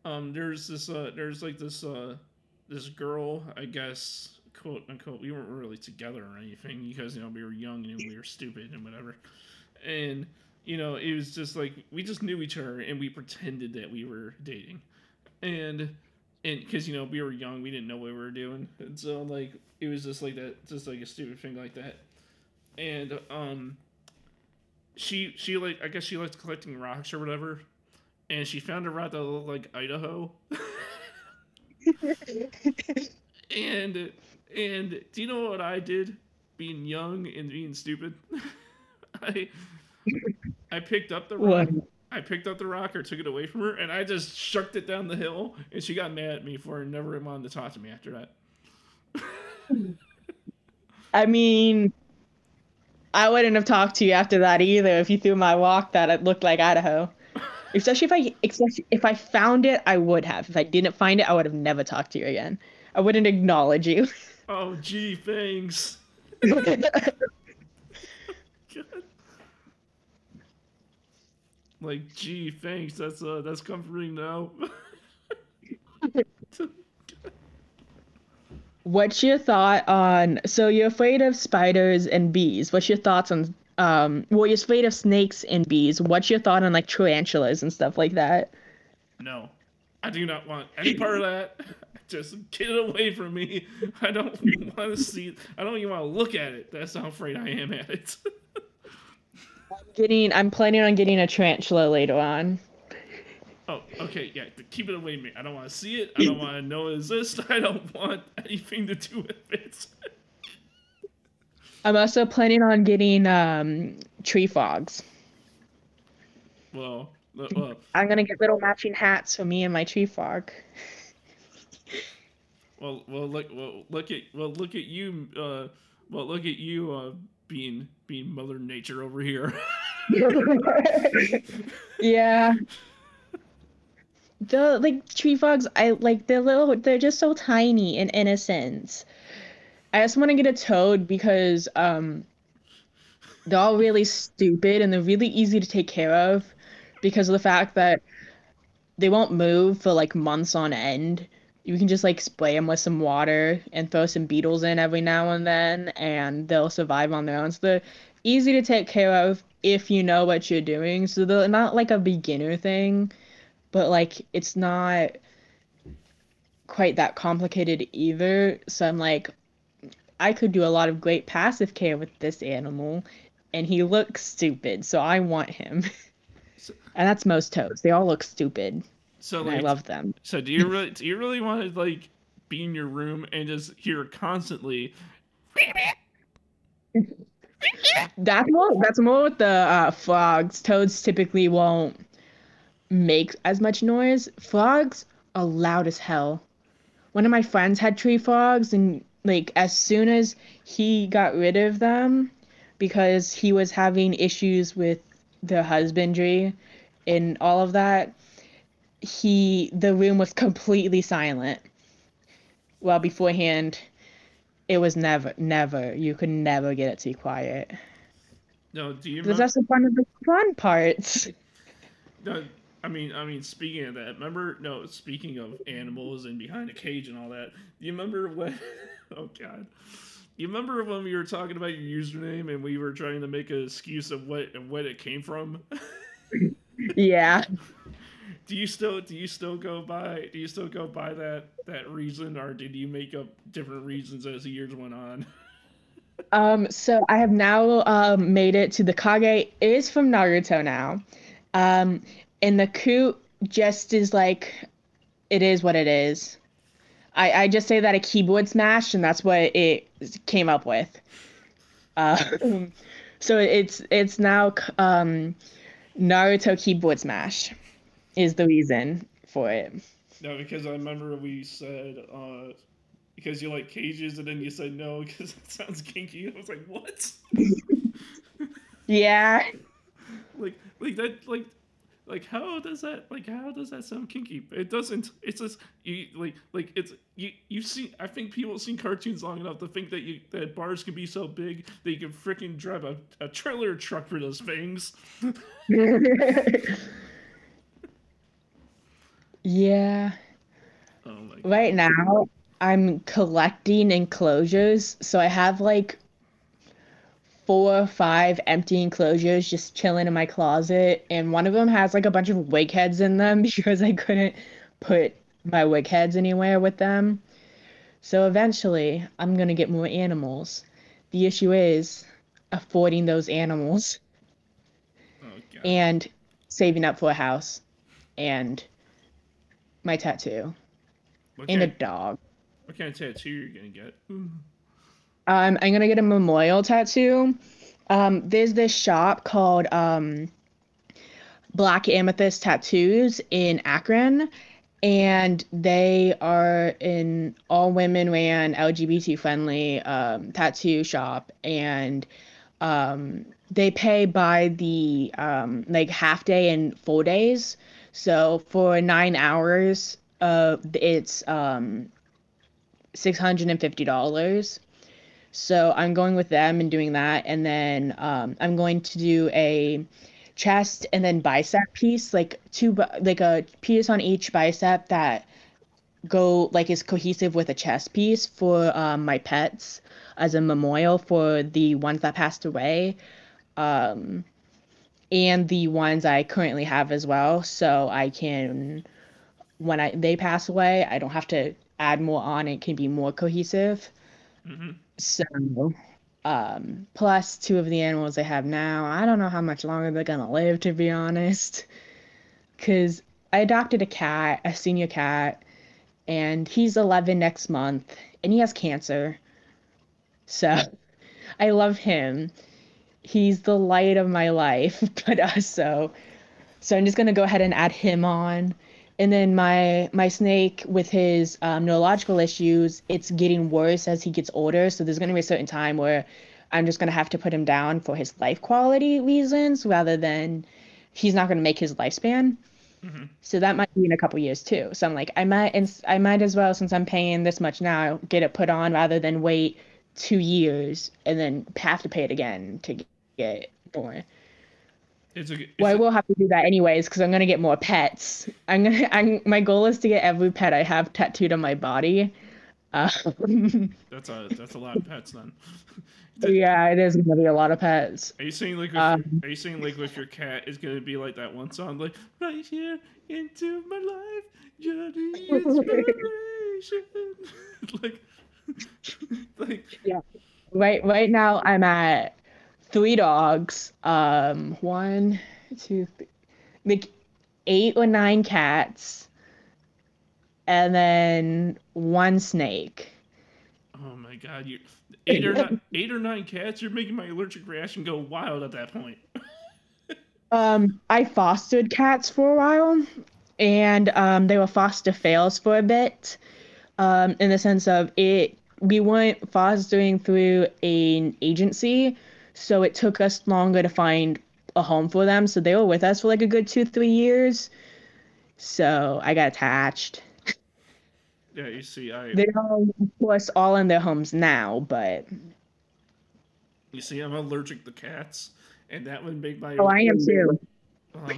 there's this girl, I guess, quote unquote. We weren't really together or anything because, you know, we were young and we were stupid and whatever. And, you know, it was just like, we just knew each other and we pretended that we were dating. And cause, you know, we were young, we didn't know what we were doing. And so like, it was just like that, just like a stupid thing like that. And, she like, I guess she liked collecting rocks or whatever. And she found a rock that looked like Idaho. And do you know what I did? Being young and being stupid. I picked up the rock. What? I picked up the rock or took it away from her, and I just shucked it down the hill, and she got mad at me for it and never wanted to talk to me after that. I mean, I wouldn't have talked to you after that either if you threw my rock that it looked like Idaho. Especially if I found it, I would have. If I didn't find it, I would have never talked to you again. I wouldn't acknowledge you. Oh, gee, thanks. God. Like, gee, thanks. That's comforting now. What's your thought on? So you're afraid of spiders and bees. What's your thoughts on? Well, you're afraid of snakes and bees. What's your thought on like tarantulas and stuff like that? No, I do not want any part of that. Just get it away from me. I don't want to see. I don't even want to look at it. That's how afraid I am at it. I'm planning on getting a tarantula later on. Oh, okay, yeah. Keep it away from me. I don't want to see it. I don't want to know it exists. I don't want anything to do with it. I'm also planning on getting tree frogs. Well, I'm gonna get little matching hats for me and my tree frog. Well, look at you. Look at you. Being Mother Nature over here. Yeah. The like tree frogs, I like they're just so tiny and innocent. I just want to get a toad because they're all really stupid and they're really easy to take care of because of the fact that they won't move for like months on end. You can just like spray them with some water and throw some beetles in every now and then and they'll survive on their own. So they're easy to take care of if you know what you're doing. So they're not like a beginner thing, but like it's not quite that complicated either. So I'm like, I could do a lot of great passive care with this animal and he looks stupid. So I want him. And that's most toads. They all look stupid. So like, I love them. So do you really want to like be in your room and just hear constantly? That's more with the frogs. Toads typically won't make as much noise. Frogs are loud as hell. One of my friends had tree frogs, and like as soon as he got rid of them, because he was having issues with the husbandry and all of that. The room was completely silent. Well, beforehand, it was never. You could never get it too quiet. No, do you? Because that's the fun of the fun parts. No, I mean. Speaking of that, remember? No, speaking of animals and behind a cage and all that. Do you remember when? Oh God. You remember when we were talking about your username and we were trying to make an excuse of what it came from? Yeah. Do you still go by that reason, or did you make up different reasons as the years went on? So I have now made it to the Kage is from Naruto now, and the Koot just is like, it is what it is. I just say that a keyboard smashed, and that's what it came up with. So it's now Naruto keyboard smash. Is the reason for it. No, because I remember we said, because you like cages, and then you said no, because it sounds kinky. I was like, what? Yeah. How does that sound kinky? It doesn't. It's just I think people have seen cartoons long enough to think that bars can be so big that you can freaking drive a trailer truck for those things. Yeah. Oh my God. Right now, I'm collecting enclosures. So I have like 4 or 5 empty enclosures just chilling in my closet. And one of them has like a bunch of wig heads in them because I couldn't put my wig heads anywhere with them. So eventually, I'm going to get more animals. The issue is affording those animals. Oh, God. And saving up for a house. And my tattoo. And a dog. What kind of tattoo are you going to get? I'm going to get a memorial tattoo. There's this shop called Black Amethyst Tattoos in Akron. And they are an all-women-ran, LGBT-friendly tattoo shop. And they pay by the half day and full days. So for 9 hours, it's $650. So I'm going with them and doing that. And then I'm going to do a chest and then bicep piece, like a piece on each bicep that go like is cohesive with a chest piece for my pets as a memorial for the ones that passed away, and the ones I currently have as well. So I can, when they pass away, I don't have to add more on. It can be more cohesive. Mm-hmm. So plus two of the animals I have now, I don't know how much longer they're gonna live, to be honest, because I adopted a cat, a senior cat, and he's 11 next month, and he has cancer. So I love him. He's the light of my life, but also, so I'm just gonna go ahead and add him on. And then my snake, with his neurological issues, it's getting worse as he gets older. So there's gonna be a certain time where I'm just gonna have to put him down for his life quality reasons, rather than he's not gonna make his lifespan. Mm-hmm. So that might be in a couple years too. So I'm like, I might as well, since I'm paying this much now, get it put on rather than wait 2 years and then have to pay it again to get more. Well, I will have to do that anyways, because I'm gonna get more pets. My goal is to get every pet I have tattooed on my body. That's a lot of pets then. Yeah, it is gonna be a lot of pets. Are you saying with your cat is gonna be like that one song, like right here into my life, you're the inspiration? Yeah. Right now I'm at 3 dogs, 1, 2, 3, like 8 or 9 cats, and then 1 snake. Oh my God! You 8 or 9 cats. You're making my allergic reaction go wild at that point. I fostered cats for a while, and they were foster fails for a bit, in the sense of it. We weren't fostering through an agency. So it took us longer to find a home for them. So they were with us for like a good 2-3 years. So I got attached. Yeah, you see, they're all, of course, all in their homes now, but you see, I'm allergic to cats, and that would make my I am too. My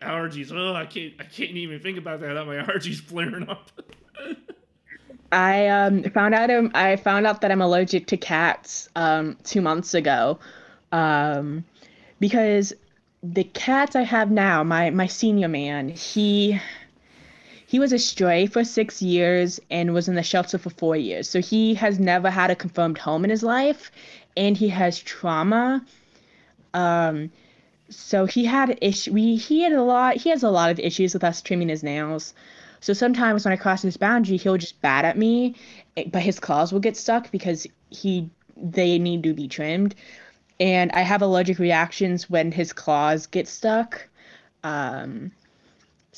allergies. Oh, I can't even think about that. My allergies flaring up. I found out that I'm allergic to cats 2 months ago, because the cats I have now, my senior man, he was a stray for 6 years and was in the shelter for 4 years. So he has never had a confirmed home in his life, and he has trauma. So he had he has a lot of issues with us trimming his nails. So sometimes when I cross this boundary, he'll just bat at me, but his claws will get stuck because they need to be trimmed. And I have allergic reactions when his claws get stuck. So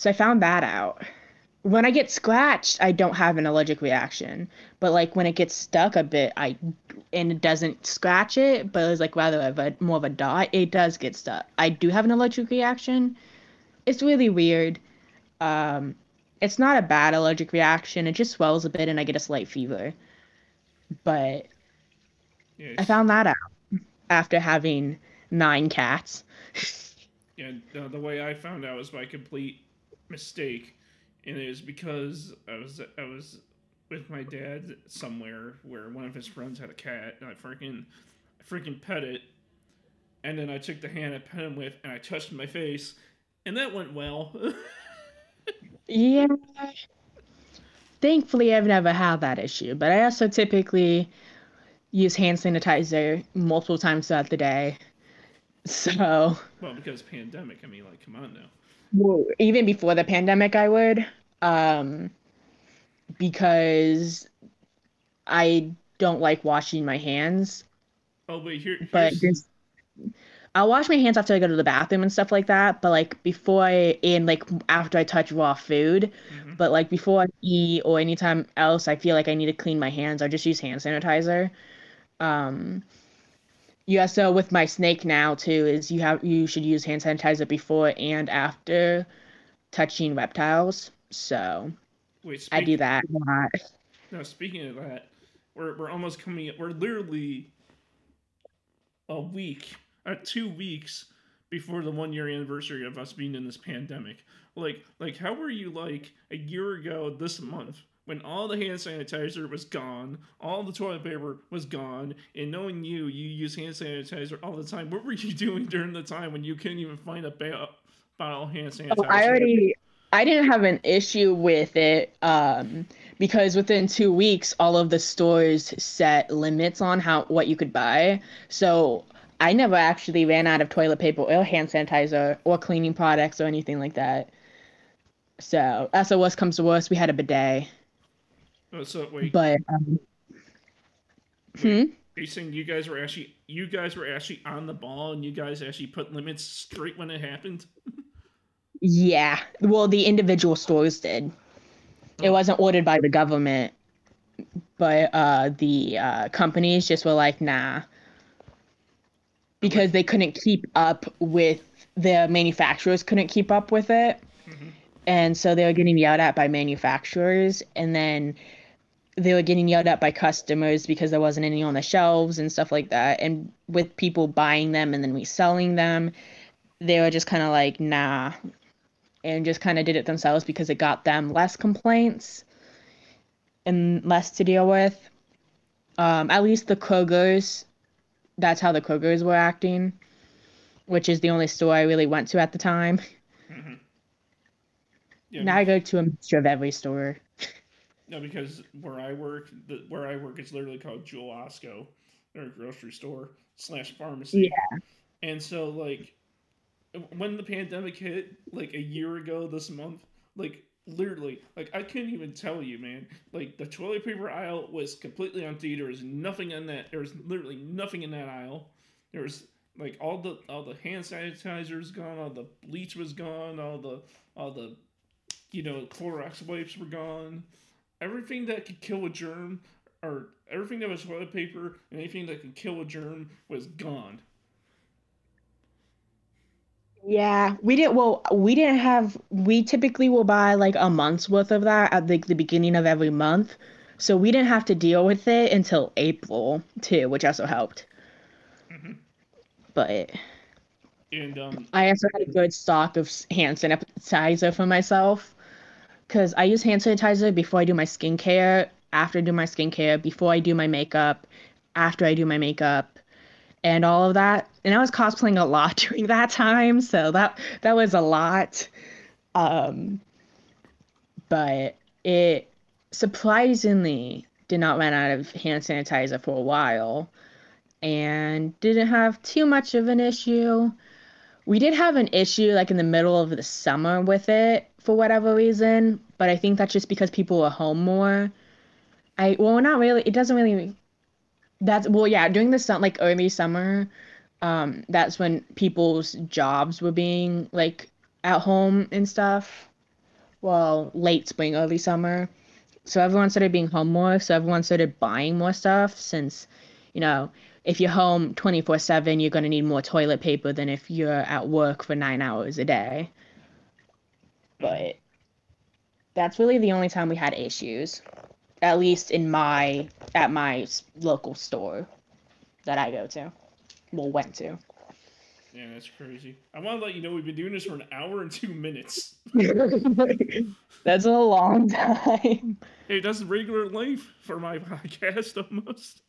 I found that out. When I get scratched, I don't have an allergic reaction. But like when it gets stuck a bit, and it doesn't scratch it, but it's like rather more of a dot, it does get stuck. I do have an allergic reaction. It's really weird. It's not a bad allergic reaction. It just swells a bit and I get a slight fever. But yes. I found that out after having 9 cats. Yeah, the way I found out was by complete mistake. And it was because I was with my dad somewhere where one of his friends had a cat. And I freaking pet it. And then I took the hand I pet him with and I touched my face. And that went well. Yeah, thankfully I've never had that issue, but I also typically use hand sanitizer multiple times throughout the day. So well, because pandemic, I mean, like, come on now. Well, even before the pandemic, I would, because I don't like washing my hands. Oh, but I'll wash my hands after I go to the bathroom and stuff like that, but like before after I touch raw food, mm-hmm. But like before I eat or anytime else, I feel like I need to clean my hands. I just use hand sanitizer. Yeah. So with my snake now too, is you should use hand sanitizer before and after touching reptiles. So I do that a lot. No, speaking of that, we're almost coming. We're literally 2 weeks before the 1 year anniversary of us being in this pandemic. Like how were you like a year ago this month when all the hand sanitizer was gone, all the toilet paper was gone, and knowing you, you use hand sanitizer all the time. What were you doing during the time when you couldn't even find a bottle of hand sanitizer? Oh, I didn't have an issue with it because within 2 weeks, all of the stores set limits on what you could buy. So I never actually ran out of toilet paper or hand sanitizer or cleaning products or anything like that. So as the worst comes to worst, we had a bidet. Oh, so wait. But Are you saying you guys were actually on the ball and you guys actually put limits straight when it happened? Yeah. Well, the individual stores did. It wasn't ordered by the government, but the companies just were like, nah, because they couldn't keep up with the manufacturers couldn't keep up with it. Mm-hmm. And so they were getting yelled at by manufacturers, and then they were getting yelled at by customers because there wasn't any on the shelves and stuff like that. And with people buying them and then reselling them, they were just kind of like, nah, and just kind of did it themselves because it got them less complaints and less to deal with. At least the Kroger's, that's how the Kroger's were acting, which is the only store I really went to at the time. Mm-hmm. Yeah, now I go to a mixture of every store. No, because where I work is literally called Jewel Osco, or grocery store / pharmacy. Yeah. And so, like, when the pandemic hit, like, a year ago this month, like, literally, like, I couldn't even tell you, man. Like, the toilet paper aisle was completely empty. There was nothing in that. There was literally nothing in that aisle. There was, like, all the hand sanitizers gone. All the bleach was gone. All the you know, Clorox wipes were gone. Everything that could kill a germ, or everything that was toilet paper and anything that could kill a germ was gone. Yeah, we typically will buy like a month's worth of that at the beginning of every month. So we didn't have to deal with it until April too, which also helped. Mm-hmm. But... And, I also had a good stock of hand sanitizer for myself, because I use hand sanitizer before I do my skincare, after I do my skincare, before I do my makeup, after I do my makeup, and all of that. And I was cosplaying a lot during that time, so that was a lot. But it surprisingly did not run out of hand sanitizer for a while, and didn't have too much of an issue. We did have an issue like in the middle of the summer with it for whatever reason, but I think that's just because people were home more. During the summer, like early summer, that's when people's jobs were being like at home and stuff. Well, late spring, early summer. So everyone started being home more, so everyone started buying more stuff since, you know, if you're home 24/7, you're going to need more toilet paper than if you're at work for 9 hours a day. But that's really the only time we had issues, at least at my local store that I go to, well, went to. Yeah, that's crazy. I want to let you know we've been doing this for an hour and 2 minutes. That's a long time. Hey, that's regular life for my podcast almost.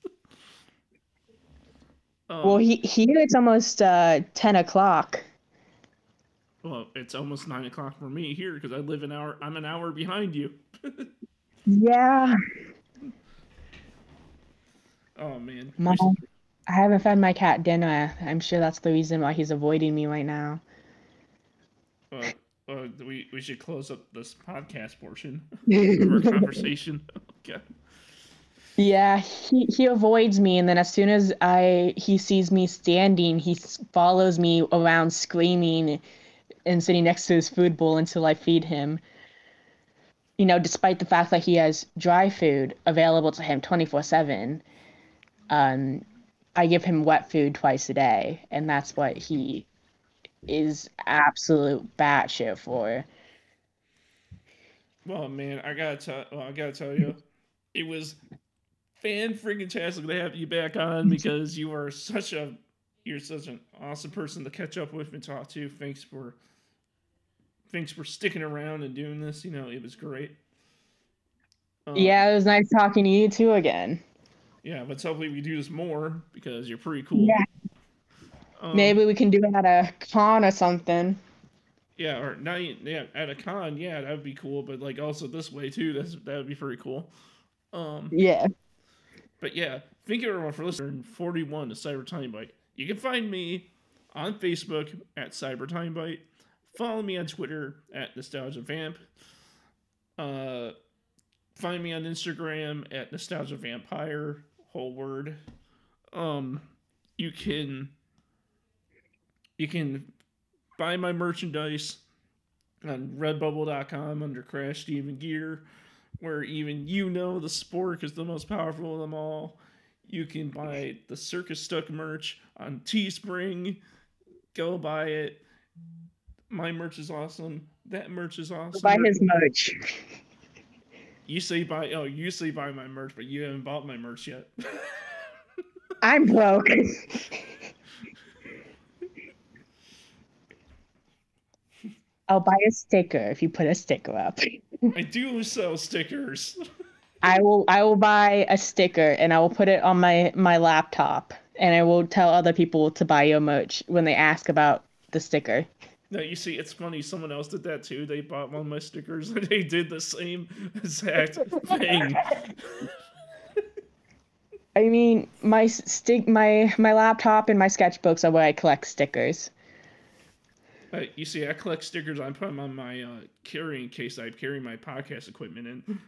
Well, here it's almost 10 o'clock. Well, it's almost 9 o'clock for me here because I'm an hour behind you. Yeah. Oh, man. Mom, I haven't fed my cat dinner. I'm sure that's the reason why he's avoiding me right now. We should close up this podcast portion of our conversation. Okay. Yeah, he avoids me, and then as soon as he sees me standing, he follows me around screaming and sitting next to his food bowl until I feed him. You know, despite the fact that he has dry food available to him 24/7, I give him wet food twice a day, and that's what he is absolute batshit for. Well, man, I gotta tell you, it was fan-freaking-tastic to have you back on because you are such a You're such an awesome person to catch up with and talk to. Thanks for sticking around and doing this. You know, it was great. Yeah, it was nice talking to you two again. Yeah, let's hopefully we do this more because you're pretty cool. Yeah. Maybe we can do it at a con or something. Yeah, or not. Yeah, at a con. Yeah, that would be cool. But like also this way too. That would be pretty cool. Yeah. But yeah, thank you everyone for listening. 41 to Cyber Time Bite. You can find me on Facebook at Cyber Time Bite. Follow me on Twitter at NostalgiaVamp. Find me on Instagram at NostalgiaVampire, whole word. You can buy my merchandise on Redbubble.com under Crash Demon Gear, where even you know the spork is the most powerful of them all. You can buy the Circus Stuck merch on Teespring. Go buy it. My merch is awesome. That merch is awesome. Buy his merch. You say buy my merch, but you haven't bought my merch yet. I'm broke. I'll buy a sticker if you put a sticker up. I do sell stickers. I will buy a sticker and I will put it on my laptop and I will tell other people to buy your merch when they ask about the sticker. Now, you see, it's funny. Someone else did that, too. They bought one of my stickers, and they did the same exact thing. I mean, my laptop and my sketchbooks are where I collect stickers. You see, I collect stickers. I put them on my carrying case I carry my podcast equipment in.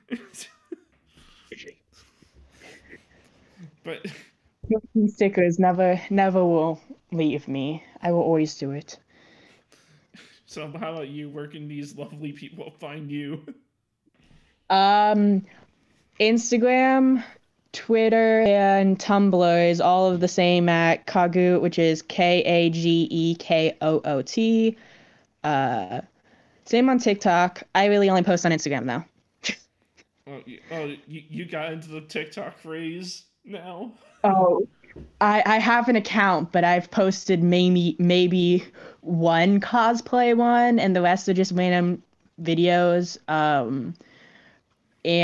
But stickers never will leave me. I will always do it. So how about you? Where can these lovely people find you? Instagram, Twitter, and Tumblr is all of the same at Kagekoot, which is KAGEKOOT. Same on TikTok. I really only post on Instagram now. You got into the TikTok craze now? Oh. I have an account, but I've posted maybe one cosplay one, and the rest are just random videos.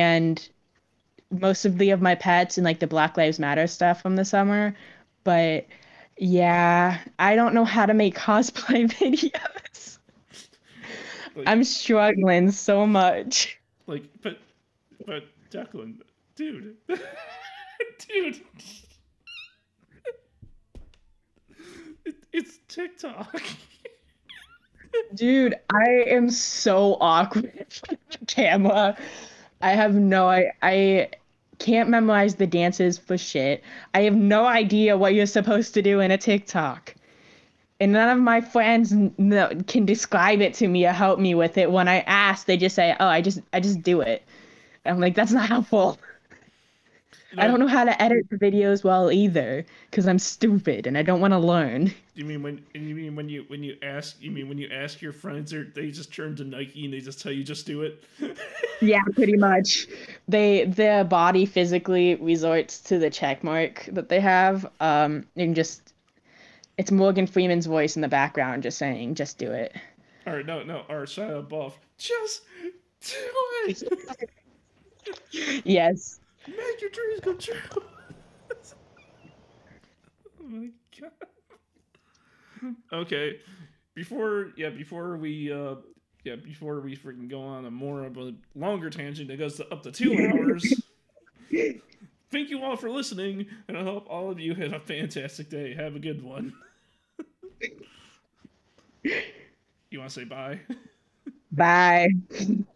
And mostly of my pets and like the Black Lives Matter stuff from the summer. But yeah, I don't know how to make cosplay videos. Like, I'm struggling so much. Like, but Declan, dude. It's TikTok. Dude, I am so awkward with the camera. I can't memorize the dances for shit. I have no idea what you're supposed to do in a TikTok. And none of my friends can describe it to me or help me with it. When I ask, they just say, "Oh, I just do it." I'm like, "That's not helpful." No. I don't know how to edit the videos well either, because I'm stupid and I don't want to learn. You mean when you ask your friends, they just turn to Nike and they just tell you just do it? Yeah, pretty much. Their body physically resorts to the check mark that they have. And just it's Morgan Freeman's voice in the background just saying, just do it. Or no, or Shia LaBeouf, just do it. Yes. Make your dreams come true. Oh my god. Okay, before we freaking go on a longer tangent that goes up to 2 hours. Thank you all for listening, and I hope all of you have a fantastic day. Have a good one. You want to say bye? Bye.